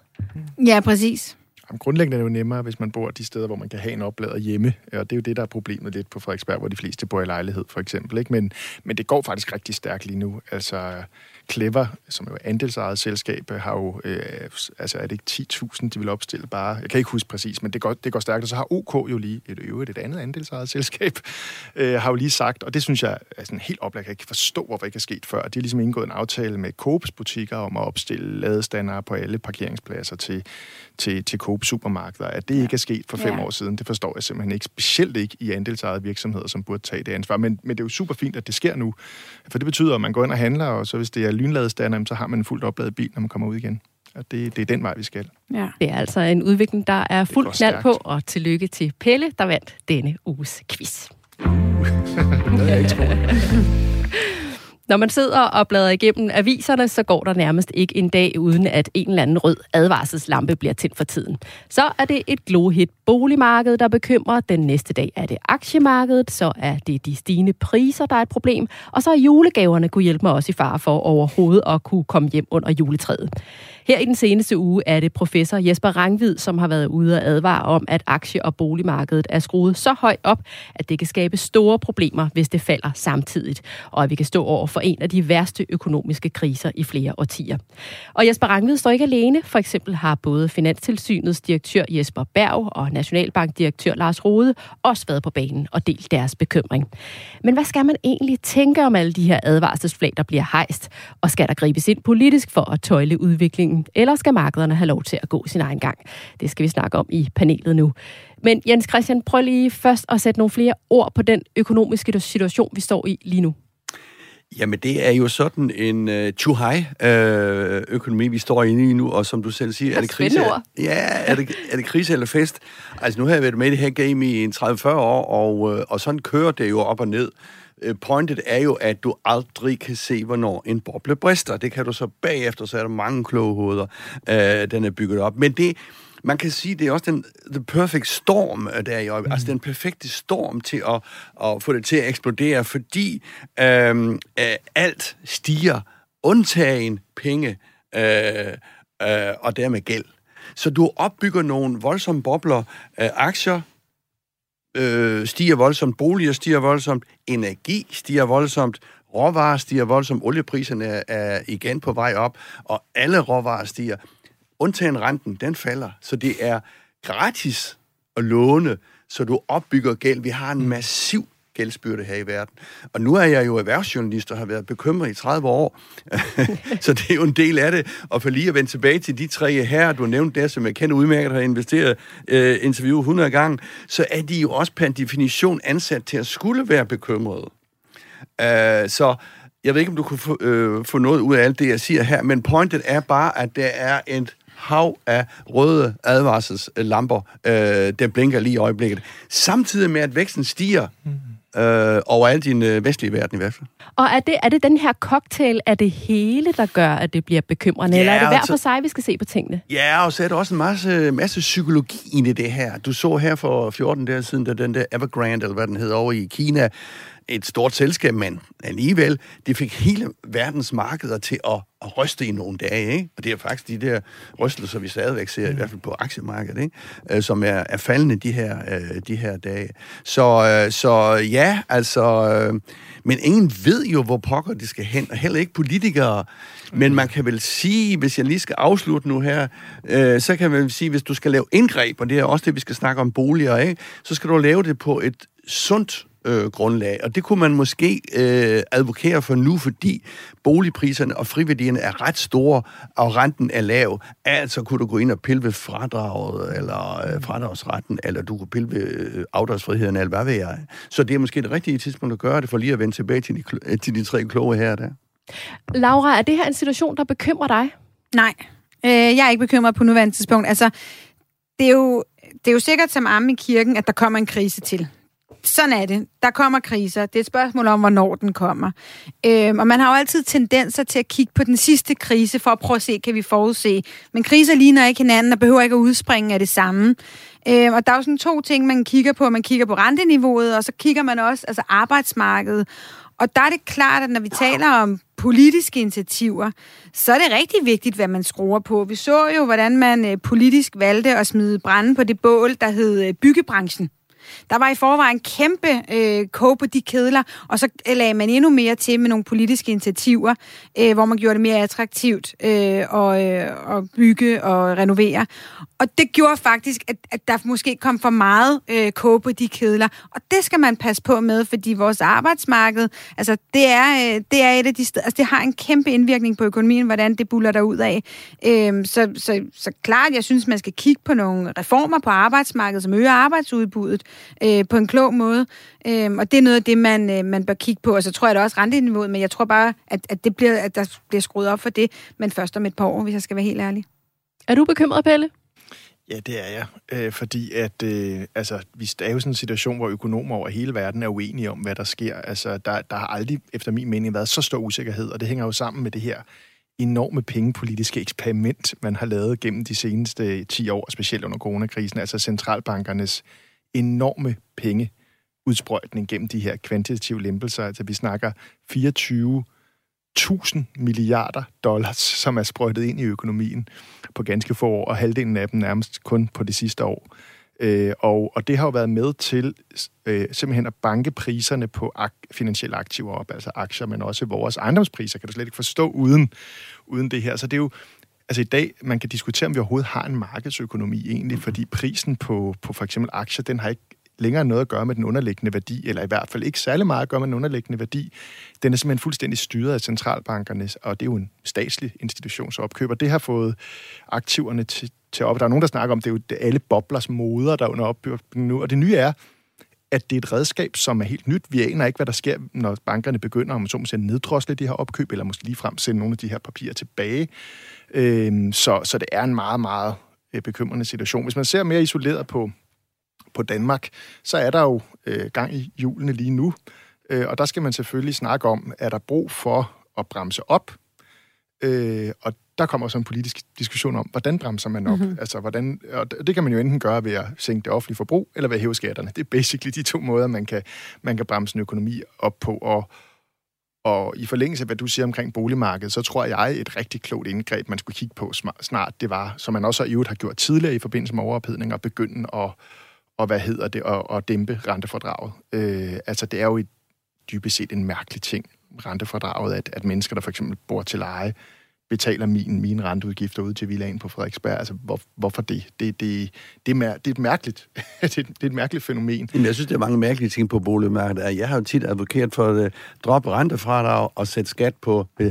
Ja, præcis. Jamen, grundlæggende er det jo nemmere, hvis man bor de steder, hvor man kan have en oplader hjemme, og det er jo det, der er problemet lidt på Frederiksberg, hvor de fleste bor i lejlighed, for eksempel. Ikke? Men, men det går faktisk rigtig stærkt lige nu. Altså, Klever, som jo er andelsejet selskab, har jo, øh, altså er det ikke ti tusind, de vil opstille bare, jeg kan ikke huske præcis, men det går, det går stærkt, og så har OK jo lige et øvrigt, et andet andelsejet selskab, øh, har jo lige sagt, og det synes jeg er sådan helt oplagt, jeg ikke kan forstå, hvorfor ikke er sket før. De har ligesom indgået en aftale med Coops butikker om at opstille ladestandere på alle parkeringspladser til, til, til Coop supermarkeder. At det ikke er sket for fem ja. år siden, det forstår jeg simpelthen ikke, specielt ikke i andelsejede virksomheder, som burde tage det ansvar, men, men det er jo super fint, at det sker nu, for det betyder, at man går ind og handler, og så hvis det er lynladestander, så har man en fuldt opladet bil, når man kommer ud igen. Og det, det er den vej, vi skal. Ja. Det er altså en udvikling, der er fuld knald på, og tillykke til Pelle, der vandt denne uges quiz. Når man sidder og bladrer igennem aviserne, så går der nærmest ikke en dag, uden at en eller anden rød advarselslampe bliver tændt for tiden. Så er det et glohit boligmarked, der bekymrer. Den næste dag er det aktiemarkedet, så er det de stigende priser, der er et problem. Og så er julegaverne kunne hjælpe mig også i fare for overhovedet at kunne komme hjem under juletræet. Her i den seneste uge er det professor Jesper Rangvid, som har været ude og advare om, at aktie- og boligmarkedet er skruet så højt op, at det kan skabe store problemer, hvis det falder samtidigt. Og at vi kan stå over for en af de værste økonomiske kriser i flere årtier. Og Jesper Rangvid står ikke alene. For eksempel har både Finanstilsynets direktør Jesper Berg og Nationalbankdirektør Lars Rode også været på banen og delt deres bekymring. Men hvad skal man egentlig tænke om alle de her advarselsflag, der bliver hejst? Og skal der gribes ind politisk for at tøjle udviklingen? Eller skal markederne have lov til at gå sin egen gang? Det skal vi snakke om i panelet nu. Men Jens Christian, prøv lige først at sætte nogle flere ord på den økonomiske situation, vi står i lige nu. Jamen, det er jo sådan en uh, too high øh, økonomi, vi står inde i nu, og som du selv siger, er det krise? Ja, er det, er det krise eller fest? Altså, nu har jeg været med i det her game i tredive til fyrre år, og, og sådan kører det jo op og ned. Pointet er jo, at du aldrig kan se, hvornår en boble brister. Det kan du så bagefter, så er der mange kloge hoveder, øh, den er bygget op. Men det... Man kan sige, det er også den the perfect storm, der i øjeblikket. Mm. Altså den perfekte storm til at, at få det til at eksplodere, fordi øhm, øh, alt stiger, undtagen penge øh, øh, og dermed gæld. Så du opbygger nogle voldsomme bobler, øh, aktier øh, stiger voldsomt, boliger stiger voldsomt, energi stiger voldsomt, råvarer stiger voldsomt, oliepriserne er, er igen på vej op, og alle råvarer stiger. Undtagen renten, den falder, så det er gratis at låne, så du opbygger gæld. Vi har en massiv gældsbyrde her i verden. Og nu er jeg jo erhvervsjournalist og har været bekymret i tredive år, så det er jo en del af det. Og for lige at vende tilbage til de tre herrer, du nævnte der, som jeg kender udmærket, har investeret øh, interview hundrede gange, så er de jo også per definition ansat til at skulle være bekymrede. Uh, så... Jeg ved ikke, om du kunne få, øh, få noget ud af alt det, jeg siger her, men pointet er bare, at der er et hav af røde advarselslamper, øh, der blinker lige i øjeblikket. Samtidig med, at væksten stiger øh, over alt i den vestlige verden i hvert fald. Og er det, er det den her cocktail af det hele, der gør, at det bliver bekymrende? Ja, eller er det hver for sig, vi skal se på tingene? Ja, og så er der også en masse, masse psykologi inde i det her. Du så her for fjorten dage siden, da den der Evergrande, eller hvad den hedder, over i Kina, et stort selskab, men alligevel, det fik hele verdens markeder til at, at ryste i nogle dage, ikke? Og det er faktisk de der rystelser, vi stadigvæk ser, mm. i hvert fald på aktiemarkedet, ikke? Som er, er faldende de her, de her dage. Så, så ja, altså... Men ingen ved jo, hvor pokker de skal hen, og heller ikke politikere. Mm. Men man kan vel sige, hvis jeg lige skal afslutte nu her, øh, så kan man vel sige, hvis du skal lave indgreb, og det er også det, vi skal snakke om boliger, ikke? Så skal du lave det på et sundt Øh, grundlag, og det kunne man måske øh, advokere for nu, fordi boligpriserne og friværdierne er ret store, og renten er lav. Altså kunne du gå ind og pille ved fradraget, eller øh, fradragsretten, eller du kunne pille ved øh, afdragsfriheden, eller hvad ved jeg. Så det er måske det rigtige tidspunkt at gøre det, for lige at vende tilbage til de, klo- til de tre kloge her der. Laura, er det her en situation, der bekymrer dig? Nej, øh, jeg er ikke bekymret på nuværende tidspunkt. Altså, det er jo, det er jo sikkert som armen i kirken, at der kommer en krise til. Sådan er det. Der kommer kriser. Det er et spørgsmål om, hvornår den kommer. Øhm, og man har jo altid tendenser til at kigge på den sidste krise, for at prøve at se, kan vi forudse. Men kriser ligner ikke hinanden, og behøver ikke at udspringe af det samme. Øhm, og der er jo sådan to ting, man kigger på. Man kigger på renteniveauet, og så kigger man også altså arbejdsmarkedet. Og der er det klart, at når vi taler om politiske initiativer, så er det rigtig vigtigt, hvad man skruer på. Vi så jo, hvordan man politisk valgte at smide brænde på det bål, der hed byggebranchen. Der var i forvejen kæmpe øh, kog på de kedler, og så lagde man endnu mere til med nogle politiske initiativer, øh, hvor man gjorde det mere attraktivt øh, og, øh, at bygge og renovere. Og det gjorde faktisk, at, at der måske kom for meget øh, kog på de kedler. Og det skal man passe på med, fordi vores arbejdsmarked, altså det er, øh, det er et af de steder, altså det har en kæmpe indvirkning på økonomien, hvordan det buller derud af. Øh, så, så, så klart, jeg synes, man skal kigge på nogle reformer på arbejdsmarkedet, som øger arbejdsudbuddet Øh, på en klog måde, øh, og det er noget af det, man, øh, man bør kigge på, og så tror jeg da også renteniveauet, men jeg tror bare, at, at, det bliver, at der bliver skruet op for det, men først om et par år, hvis jeg skal være helt ærlig. Er du bekymret, Pelle? Ja, det er jeg, øh, fordi at, øh, altså, vi er jo sådan en situation, hvor økonomer over hele verden er uenige om, hvad der sker. Altså, der, der har aldrig, efter min mening, været så stor usikkerhed, og det hænger jo sammen med det her enorme pengepolitiske eksperiment, man har lavet gennem de seneste ti år, specielt under coronakrisen, altså centralbankernes enorme pengeudsprøjtning gennem de her kvantitative lempelser. Altså, vi snakker fireogtyve tusind milliarder dollars, som er sprøjtet ind i økonomien på ganske få år, og halvdelen af dem nærmest kun på det sidste år. Øh, og, og det har jo været med til øh, simpelthen at banke priserne på ak- finansielle aktiver op, altså aktier, men også vores ejendomspriser, kan du slet ikke forstå uden, uden det her. Så det er jo altså i dag, man kan diskutere, om vi overhovedet har en markedsøkonomi egentlig, fordi prisen på, på for eksempel aktier, den har ikke længere noget at gøre med den underliggende værdi, eller i hvert fald ikke særlig meget at gøre med den underliggende værdi. Den er simpelthen fuldstændig styret af centralbankerne, og det er jo en statslig institutionsopkøb, og det har fået aktiverne til, til op. Der er nogen, der snakker om, det er jo alle boblers moder, der er under opbygning nu, og det nye er, at det er et redskab, som er helt nyt. Vi aner ikke, hvad der sker, når bankerne begynder om så måske at neddrosle de her opkøb, eller måske ligefrem sende nogle af de her papirer tilbage. Øhm, så, så det er en meget, meget bekymrende situation. Hvis man ser mere isoleret på, på Danmark, så er der jo øh, gang i hjulene lige nu, øh, og der skal man selvfølgelig snakke om, er der brug for at bremse op? Øh, og der kommer også en politisk diskussion om, hvordan bremser man op? Mm-hmm. Altså, hvordan, og det kan man jo enten gøre ved at sænke det offentlige forbrug, eller ved at hæve skatterne. Det er basically de to måder, man kan, man kan bremse en økonomi op på. Og, og i forlængelse af, hvad du siger omkring boligmarkedet, så tror jeg, et rigtig klogt indgreb, man skulle kigge på snart, det var, som man også i øvrigt har gjort tidligere i forbindelse med overophedning, at begynde at, og hvad hedder det, at, at dæmpe rentefordraget. Øh, altså, det er jo et, dybest set en mærkelig ting, rentefordraget, at, at mennesker, der for eksempel bor til leje, betaler min, mine renteudgifter ud til villaen på Frederiksberg. Altså, hvor, hvorfor det? Det, det, det, er, det er et mærkeligt det, det er et mærkeligt fænomen. Jamen, jeg synes, der er mange mærkelige ting på boligmarkedet. Jeg har jo tit advokeret for at uh, droppe rentefradrag og sætte skat på uh,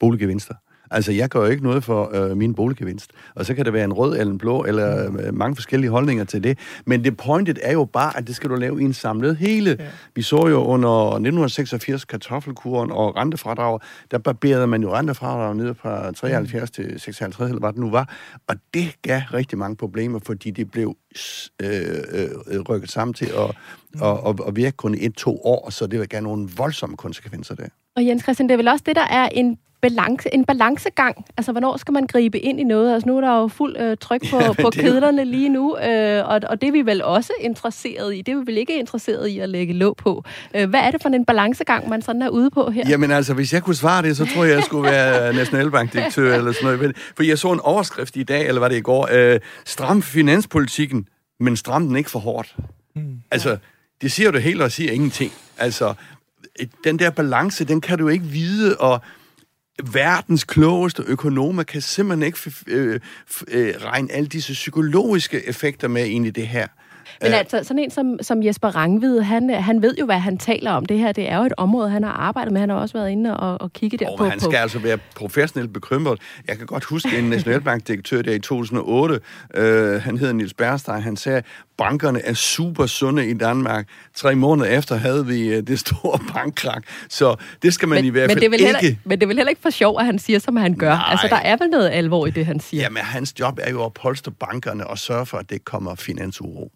boliggevinster. Altså, jeg gør jo ikke noget for øh, min boliggevinst. Og så kan der være en rød eller en blå, eller øh, mange forskellige holdninger til det. Men det pointet er jo bare, at det skal du lave i en samlet hele. Ja. Vi så jo under nitten seksogfirs kartoffelkuren og rentefradrag, der barberede man jo rentefradrag ned fra treoghalvfjerds mm. til seksoghalvtreds, eller hvad det nu var. Og det gav rigtig mange problemer, fordi det blev øh, øh, rykket sammen til at mm. og, og, og virke kun et, to år, så det vil gerne nogle voldsomme konsekvenser der. Og Jens Christian, det er vel også det, der er en Balance, en balancegang. Altså, hvornår skal man gribe ind i noget? Altså, nu er der jo fuld øh, tryk på, ja, på kedlerne jo lige nu, øh, og, og det er vi vel også interesseret i. Det er vi vel ikke interesseret i at lægge låg på. Øh, hvad er det for en balancegang, man sådan er ude på her? Jamen altså, hvis jeg kunne svare det, så tror jeg, jeg skulle være nationalbankdirektør eller sådan noget. For jeg så en overskrift i dag, eller var det i går, øh, stram finanspolitikken, men stram den ikke for hårdt. Hmm. Altså, det siger du helt og siger ingenting. Altså, den der balance, den kan du ikke vide, og verdens klogeste økonomer kan simpelthen ikke øh, øh, regne alle disse psykologiske effekter med ind i det her. Men altså, sådan en som, som Jesper Rangvid, han, han ved jo, hvad han taler om. Det her, det er jo et område, han har arbejdet med. Han har også været inde og, og kigge der på. Og han skal på. Altså være professionelt bekymret. Jeg kan godt huske en nationalbankdirektør der i to tusind og otte. Øh, han hedder Niels Bergsteig. Han sagde, bankerne er super sunde i Danmark. Tre måneder efter havde vi det store bankkrak. Så det skal man men, i hvert fald men det heller, ikke. Men det er vel heller ikke for sjov, at han siger, som han gør. Nej. Altså, der er vel noget alvor i det, han siger. Jamen, hans job er jo at polstre bankerne og sørge for, at det kommer finansuro.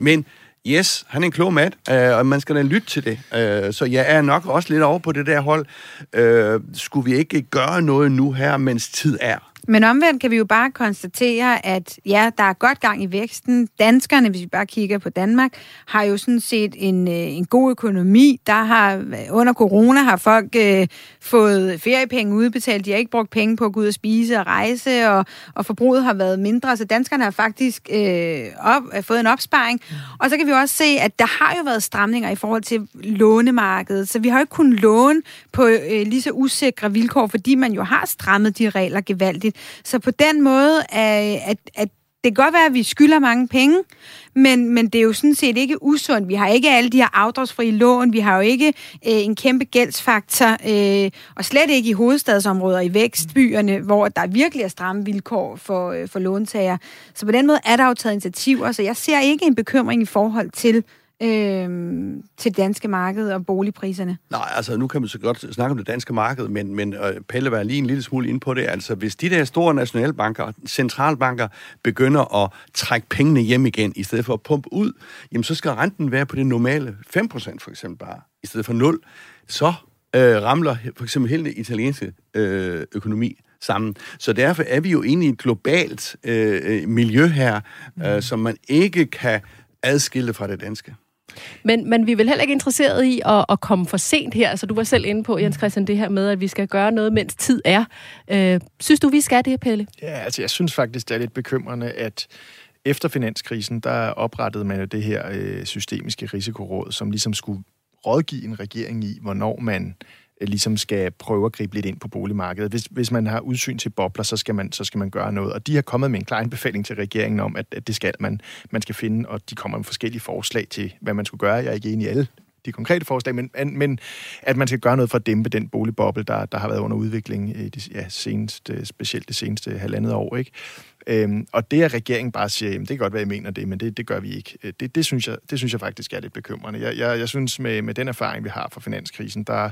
Men Yes, han er en klog mand, øh, og man skal da lytte til det. Øh, så jeg er nok også lidt over på det der hold. Øh, skulle vi ikke gøre noget nu her, mens tid er? Men omvendt kan vi jo bare konstatere, at ja, der er godt gang i væksten. Danskerne, hvis vi bare kigger på Danmark, har jo sådan set en, en god økonomi. Der har, under corona har folk øh, fået feriepenge udbetalt. De har ikke brugt penge på at gå ud og spise og rejse, og, og forbruget har været mindre. Så danskerne har faktisk øh, op, fået en opsparing. Og så kan vi også se, at der har jo været stramninger i forhold til lånemarkedet. Så vi har jo ikke kunnet låne på øh, lige så usikre vilkår, fordi man jo har strammet de regler gevaldigt. Så på den måde, at, at det kan godt være, at vi skylder mange penge, men, men det er jo sådan set ikke usundt. Vi har ikke alle de her afdragsfrie lån, vi har jo ikke øh, en kæmpe gældsfaktor, øh, og slet ikke i hovedstadsområder, i vækstbyerne, hvor der virkelig er stramme vilkår for, øh, for låntager. Så på den måde er der jo taget initiativer, så jeg ser ikke en bekymring i forhold til... Øhm, til det danske marked og boligpriserne. Nej, altså nu kan man så godt snakke om det danske marked, men, men Pelle var lige en lille smule inde på det. Altså hvis de der store nationalbanker, centralbanker, begynder at trække pengene hjem igen, i stedet for at pumpe ud, jamen så skal renten være på det normale fem procent for eksempel bare, i stedet for nul. Så øh, ramler for eksempel hele den italienske øh, økonomi sammen. Så derfor er vi jo inde i et globalt øh, miljø her, øh, mm. som man ikke kan adskille fra det danske. Men, men vi er vel heller ikke interesseret i at, at komme for sent her. Altså, du var selv inde på, Jens Christian, det her med, at vi skal gøre noget, mens tid er. Øh, synes du, vi skal det her, Pelle? Ja, altså, jeg synes faktisk, det er lidt bekymrende, at efter finanskrisen, der oprettede man jo det her øh, systemiske risikoråd, som ligesom skulle rådgive en regering i, hvornår man øh, ligesom skal prøve at gribe lidt ind på boligmarkedet. Hvis, hvis man har udsyn til bobler, så skal, man, så skal man gøre noget. Og de har kommet med en klar anbefaling til regeringen om, at, at det skal man, man skal finde, og de kommer med forskellige forslag til, hvad man skulle gøre. Jeg er ikke enig i alle de konkrete forslag, men, men at man skal gøre noget for at dæmpe den boligboble, der, der har været under udvikling i det, ja, seneste, specielt det seneste halvandet år, ikke? Øhm, og det, at regeringen bare siger, jamen, det kan godt være, I mener det, men det, det gør vi ikke, det, det, synes jeg, det synes jeg faktisk er lidt bekymrende. Jeg, jeg, jeg synes, med, med den erfaring, vi har fra finanskrisen, der,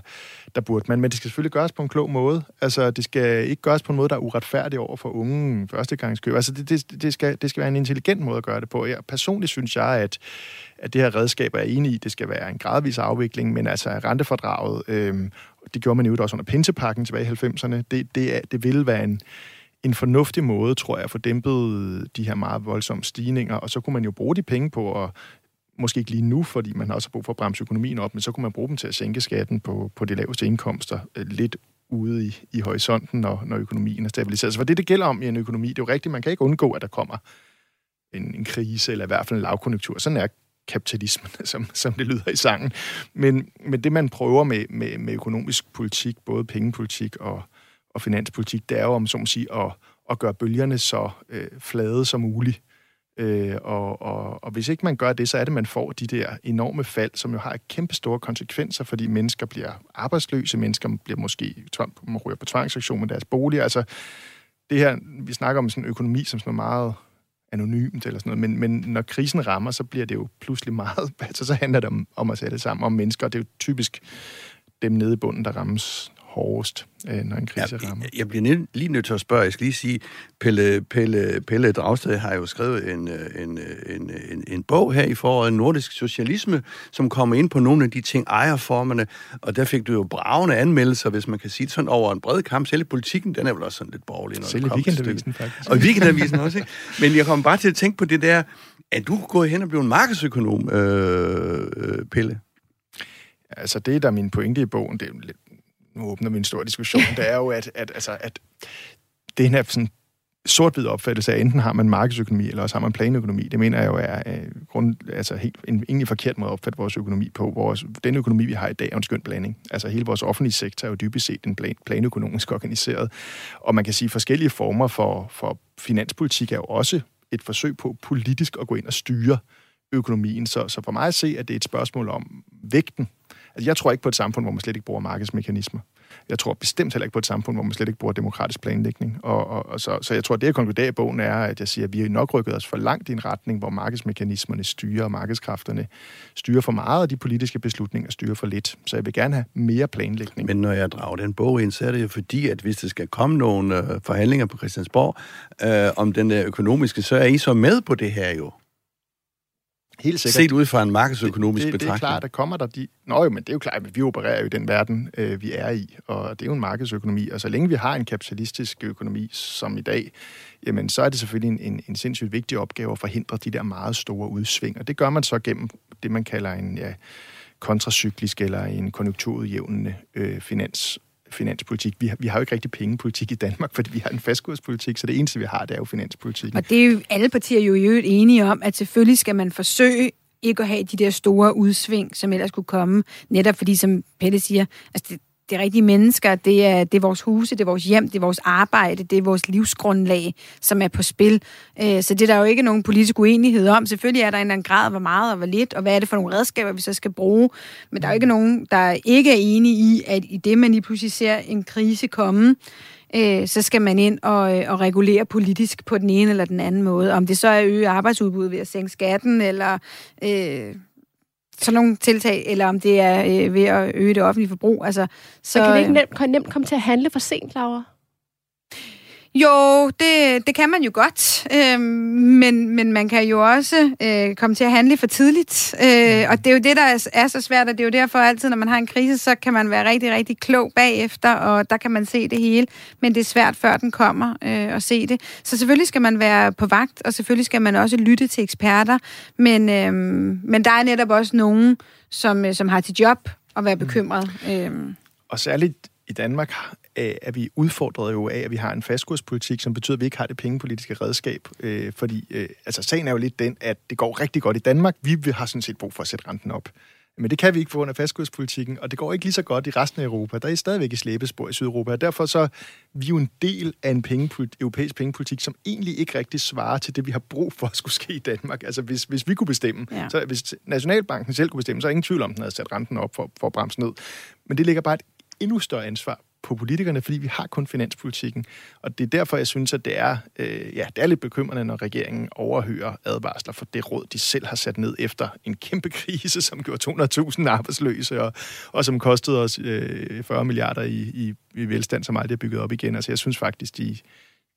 der burde man, men det skal selvfølgelig gøres på en klog måde. Altså, det skal ikke gøres på en måde, der er uretfærdig over for unge førstegangskøber. Altså, det, det, det, skal, det skal være en intelligent måde at gøre det på. Jeg, personligt synes jeg, at, at det her redskab er enig i, det skal være en gradvis afvikling, men altså rentefordraget, øhm, det gjorde man jo også under pinsepakken tilbage i halvfemserne, det, det, er, det ville være en en fornuftig måde, tror jeg, at få dæmpet de her meget voldsomme stigninger, og så kunne man jo bruge de penge på at, måske ikke lige nu, fordi man også har brug for at bremse økonomien op, men så kunne man bruge dem til at sænke skatten på, på de laveste indkomster lidt ude i, i horisonten, når, når økonomien er stabiliseret. Så for det, det gælder om i en økonomi, det er jo rigtigt, man kan ikke undgå, at der kommer en, en krise, eller i hvert fald en lavkonjunktur. Sådan er kapitalismen, som, som det lyder i sangen. Men, men det, man prøver med, med, med økonomisk politik, både pengepolitik og og finanspolitik, det er jo om så må sige, at, at gøre bølgerne så øh, flade som muligt. Øh, og, og, og hvis ikke man gør det, så er det, man får de der enorme fald, som jo har kæmpe store konsekvenser, fordi mennesker bliver arbejdsløse, mennesker bliver måske man ryger på tvangsauktion med deres bolig. Altså, det her, vi snakker om sådan en økonomi som sådan meget anonymt eller sådan noget, men, men når krisen rammer, så bliver det jo pludselig meget, altså så handler det om, om os alle sammen, om mennesker, og det er jo typisk dem nede i bunden, der rammes hårdest, når en krise ja, rammer. Jeg, jeg bliver lige nødt til at spørge. Jeg skal lige sige, Pelle, Pelle, Pelle Dragsted har jo skrevet en, en, en, en, en bog her i foråret, Nordisk Socialisme, som kommer ind på nogle af de ting, ejerformerne, og der fik du jo bravende anmeldelser, hvis man kan sige sådan, over en bred kamp. Selv i politikken, den er vel også sådan lidt borgerlig, når selv i Weekendavisen, faktisk. Og Weekendavisen også, ikke? Men jeg kom bare til at tænke på det der, at du kunne gå hen og blive en markedsøkonom, øh, øh, Pelle? Altså, det der er min pointe i bogen, det er lidt nu åbner vi en stor diskussion, det er jo, at, at, altså, at det er en sådan sort-hvid opfattelse af, enten har man markedsøkonomi, eller også har man planøkonomi. Det mener jeg jo er øh, grund, altså helt, en egentlig forkert måde at opfatte vores økonomi på. Vores, den økonomi, vi har i dag, er en skøn blanding. Altså hele vores offentlige sektor er jo dybest set en plan, planøkonomisk organiseret. Og man kan sige, at forskellige former for, for finanspolitik er jo også et forsøg på politisk at gå ind og styre økonomien. Så, så for mig at se, at det er et spørgsmål om vægten. Altså, jeg tror ikke på et samfund, hvor man slet ikke bruger markedsmekanismer. Jeg tror bestemt heller ikke på et samfund, hvor man slet ikke bruger demokratisk planlægning. Og, og, og så, så jeg tror, det jeg konkluderer i bogen er, at jeg siger, at vi har nok rykket os for langt i en retning, hvor markedsmekanismerne styrer, og markedskræfterne styrer for meget, og de politiske beslutninger styrer for lidt. Så jeg vil gerne have mere planlægning. Men når jeg drager den bog ind, så er det jo fordi, at hvis der skal komme nogle øh, forhandlinger på Christiansborg øh, om den der økonomiske, så er I så med på det her jo. Helt sikkert. Set ud fra en markedsøkonomisk det, det, betragtning. Det er klart, der kommer der de... Nå jo, men det er jo klart, at vi opererer jo i den verden, øh, vi er i, og det er jo en markedsøkonomi. Og så længe vi har en kapitalistisk økonomi som i dag, jamen så er det selvfølgelig en, en, en sindssygt vigtig opgave at forhindre de der meget store udsving. Og det gør man så gennem det, man kalder en ja, kontracyklisk eller en konjunkturudjævnende øh, finans. finanspolitik. Vi har, vi har jo ikke rigtig pengepolitik i Danmark, fordi vi har en fastkurspolitik, så det eneste, vi har, det er jo finanspolitikken. Og det er jo alle partier jo i øvrigt enige om, at selvfølgelig skal man forsøge ikke at have de der store udsving, som ellers kunne komme, netop fordi, som Pelle siger, altså det, det er rigtige mennesker, det er, det er vores huse, det er vores hjem, det er vores arbejde, det er vores livsgrundlag, som er på spil. Så det er der jo ikke nogen politisk uenighed om. Selvfølgelig er der en eller anden grad, hvor meget og hvor lidt, og hvad er det for nogle redskaber, vi så skal bruge. Men der er jo ikke nogen, der ikke er enige i, at i det, man lige pludselig ser en krise komme, så skal man ind og, og regulere politisk på den ene eller den anden måde. Om det så er at øge arbejdsudbuddet ved at sænke skatten, eller... Øh sådan nogle tiltag, eller om det er øh, ved at øge det offentlige forbrug. Altså, så og kan vi ikke nemt, kan nemt komme til at handle for sent, Laura? Jo, det, det kan man jo godt, øh, men, men man kan jo også øh, komme til at handle for tidligt, øh, og det er jo det, der er, er så svært, og det er jo derfor altid, når man har en krise, så kan man være rigtig, rigtig klog bagefter, og der kan man se det hele, men det er svært, før den kommer øh, at se det. Så selvfølgelig skal man være på vagt, og selvfølgelig skal man også lytte til eksperter, men, øh, men der er netop også nogen, som, som har til job at være bekymret. Øh. Og særligt i Danmark er vi udfordret jo af, at vi har en fastkurspolitik, som betyder, at vi ikke har det pengepolitiske redskab. Øh, fordi øh, altså, sagen er jo lidt den, at det går rigtig godt i Danmark. Vi, vi har sådan set brug for at sætte renten op. Men det kan vi ikke på grund af fastkurspolitikken, og det går ikke lige så godt i resten af Europa. Der er stadigvæk et slæbespor i Sydeuropa, og derfor så er vi jo en del af en pengepolitik, europæisk pengepolitik, som egentlig ikke rigtig svarer til det, vi har brug for at skulle ske i Danmark. Altså hvis, hvis vi kunne bestemme, ja. så hvis Nationalbanken selv kunne bestemme, så er ingen tvivl om, den havde sat renten op for, for at bremse ned. Men det ligger bare et endnu større ansvar på politikerne, fordi vi har kun finanspolitikken. Og det er derfor, jeg synes, at det er, øh, ja, det er lidt bekymrende, når regeringen overhører advarsler for det råd, de selv har sat ned efter en kæmpe krise, som gjorde to hundrede tusind arbejdsløse, og, og som kostede os øh, fyrre milliarder i, i, i velstand, som aldrig er bygget op igen. Altså, jeg synes faktisk, de,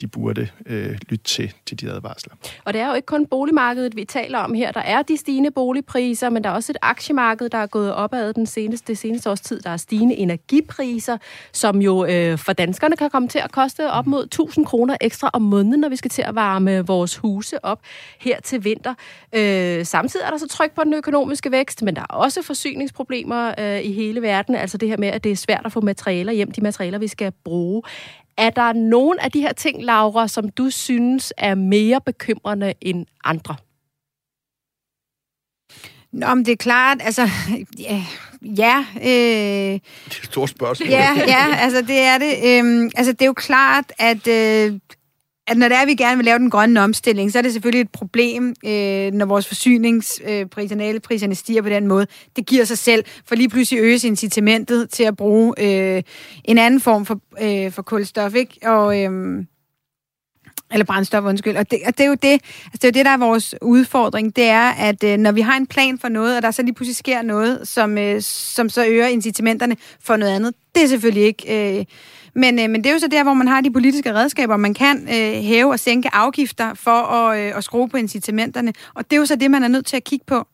de burde øh, lytte til, til de advarsler. Og det er jo ikke kun boligmarkedet, vi taler om her. Der er de stigende boligpriser, men der er også et aktiemarked, der er gået opad den seneste, det seneste års tid. Der er stigende energipriser, som jo øh, for danskerne kan komme til at koste op mod tusind kroner ekstra om måneden, når vi skal til at varme vores huse op her til vinter. Øh, samtidig er der så tryk på den økonomiske vækst, men der er også forsyningsproblemer øh, i hele verden. Altså det her med, at det er svært at få materialer hjem, de materialer, vi skal bruge. Er der nogen af de her ting, Laura, som du synes er mere bekymrende end andre? Nå, men det er klart, altså... Yeah. Ja. Øh, det er et stort spørgsmål. Ja, ja, altså det er det. Øhm, altså det er jo klart, at... Øh, at når det er, at vi gerne vil lave den grønne omstilling, så er det selvfølgelig et problem, øh, når vores forsyningspriserne øh, stiger på den måde. Det giver sig selv, for lige pludselig øges incitamentet til at bruge øh, en anden form for, øh, for kulstof, ikke? Og, øh, eller brændstof, undskyld. Og det, og det er jo det, altså det er jo det, der er vores udfordring, det er, at øh, når vi har en plan for noget, og der så lige pludselig sker noget, som, øh, som så øger incitamenterne for noget andet, det er selvfølgelig ikke... Øh, Men, øh, men det er jo så der, hvor man har de politiske redskaber. Man kan øh, hæve og sænke afgifter for at, øh, at skrue på incitamenterne. Og det er jo så det, man er nødt til at kigge på.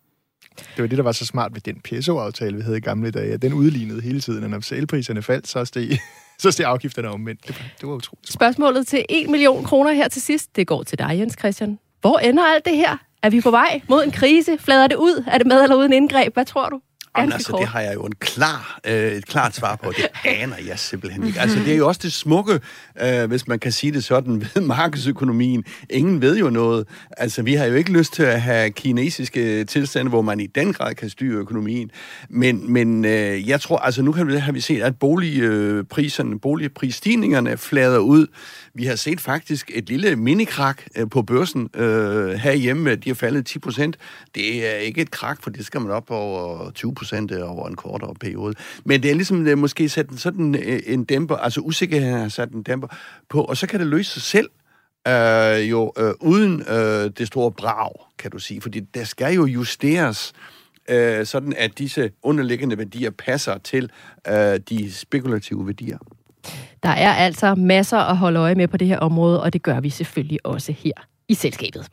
Det var det, der var så smart ved den P S O-aftale, vi havde i gamle dage. Den udlignede hele tiden, og når elpriserne faldt, så steg, så steg afgifterne omvendt. Det var, det var utroligt smart. Spørgsmålet til en million kroner her til sidst, det går til dig, Jens Christian. Hvor ender alt det her? Er vi på vej mod en krise? Flader det ud? Er det med eller uden indgreb? Hvad tror du? Jamen, altså, det har jeg jo en klar, øh, et klart svar på. Det aner jeg simpelthen ikke. Altså, det er jo også det smukke, øh, hvis man kan sige det sådan, ved markedsøkonomien. Ingen ved jo noget. Altså, vi har jo ikke lyst til at have kinesiske tilstande, hvor man i den grad kan styre økonomien. Men, men øh, jeg tror, altså nu kan vi, har vi set, at boligpriserne, boligprisstigningerne flader ud. Vi har set faktisk et lille minikrak på børsen øh, herhjemme. De har faldet ti procent. Det er ikke et krak, for det skal man op over tyve procent over en kortere periode. Men det er ligesom det er måske sat en, sådan en dæmper, altså usikkerheden har sat en dæmper på, og så kan det løse sig selv. Øh, jo, øh, uden øh, det store brag, kan du sige. Fordi der skal jo justeres øh, sådan, at disse underliggende værdier passer til øh, de spekulative værdier. Der er altså masser at holde øje med på det her område, og det gør vi selvfølgelig også her i selskabet.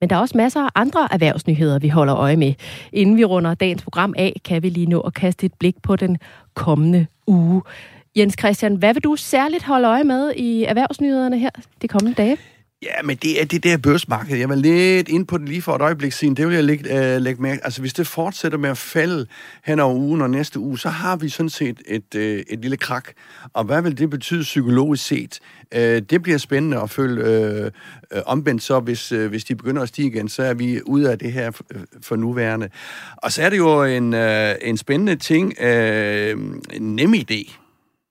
Men der er også masser af andre erhvervsnyheder, vi holder øje med. Inden vi runder dagens program af, kan vi lige nå at kaste et blik på den kommende uge. Jens Christian, hvad vil du særligt holde øje med i erhvervsnyhederne her de kommende dage? Ja, men det er det der børsmarked. Jeg var lidt inde på det lige for et øjeblik siden. Det vil jeg lægge, øh, lægge mærke. Altså, hvis det fortsætter med at falde hen over ugen og næste uge, så har vi sådan set et, øh, et lille krak. Og hvad vil det betyde psykologisk set? Øh, det bliver spændende at følge øh, øh, omvendt så, hvis, øh, hvis de begynder at stige igen, så er vi ude af det her for, øh, for nuværende. Og så er det jo en, øh, en spændende ting. Øh, en nem idé.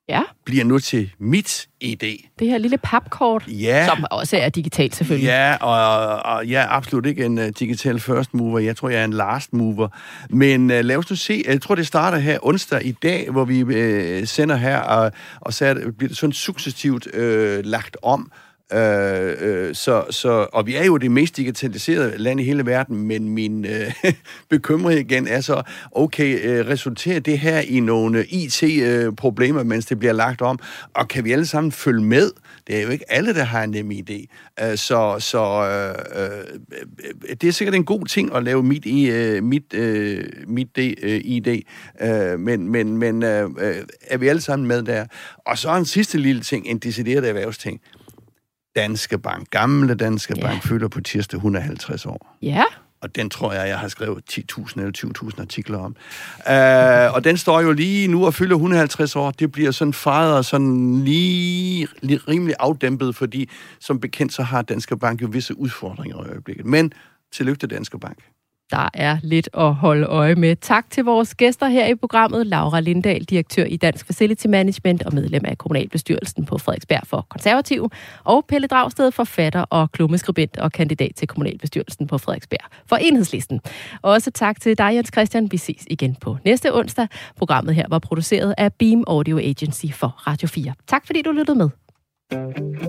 Ja. Bliver nu til mit idé. Det her lille papkort, ja, som også er digitalt selvfølgelig. Ja, og, og jeg er absolut ikke en uh, digital first mover. Jeg tror, jeg er en last mover. Men uh, lad os nu se. Jeg tror, det starter her onsdag i dag, hvor vi uh, sender her, og, og så bliver det sådan successivt uh, lagt om. Øh, øh, så, så, og vi er jo det mest digitaliserede land i hele verden, men min øh, bekymring igen er så, okay, øh, resulterer det her i nogle I T-problemer, mens det bliver lagt om, og kan vi alle sammen følge med? Det er jo ikke alle, der har en nem idé. Øh, så så øh, øh, det er sikkert en god ting at lave mit, øh, mit, øh, mit øh, idé, øh, men, men, men øh, øh, er vi alle sammen med der? Og så en sidste lille ting, en decideret erhvervsting. Danske Bank, gamle Danske yeah. Bank, fylder på tirsdag et hundrede og halvtreds år. Ja. Yeah. Og den tror jeg, jeg har skrevet ti tusind eller tyve tusind artikler om. Uh, og den står jo lige nu og fylder et hundrede og halvtreds år. Det bliver sådan fejret og sådan lige, lige rimelig afdæmpet, fordi som bekendt, så har Danske Bank jo visse udfordringer i øjeblikket. Men tillykke til Danske Bank. Der er lidt at holde øje med. Tak til vores gæster her i programmet. Laura Lindahl, direktør i Dansk Facility Management og medlem af kommunalbestyrelsen på Frederiksberg for Konservative. Og Pelle Dragsted, forfatter og klummeskribent og kandidat til kommunalbestyrelsen på Frederiksberg for Enhedslisten. Også tak til dig, Jens Christian. Vi ses igen på næste onsdag. Programmet her var produceret af Beam Audio Agency for Radio fire. Tak fordi du lyttede med.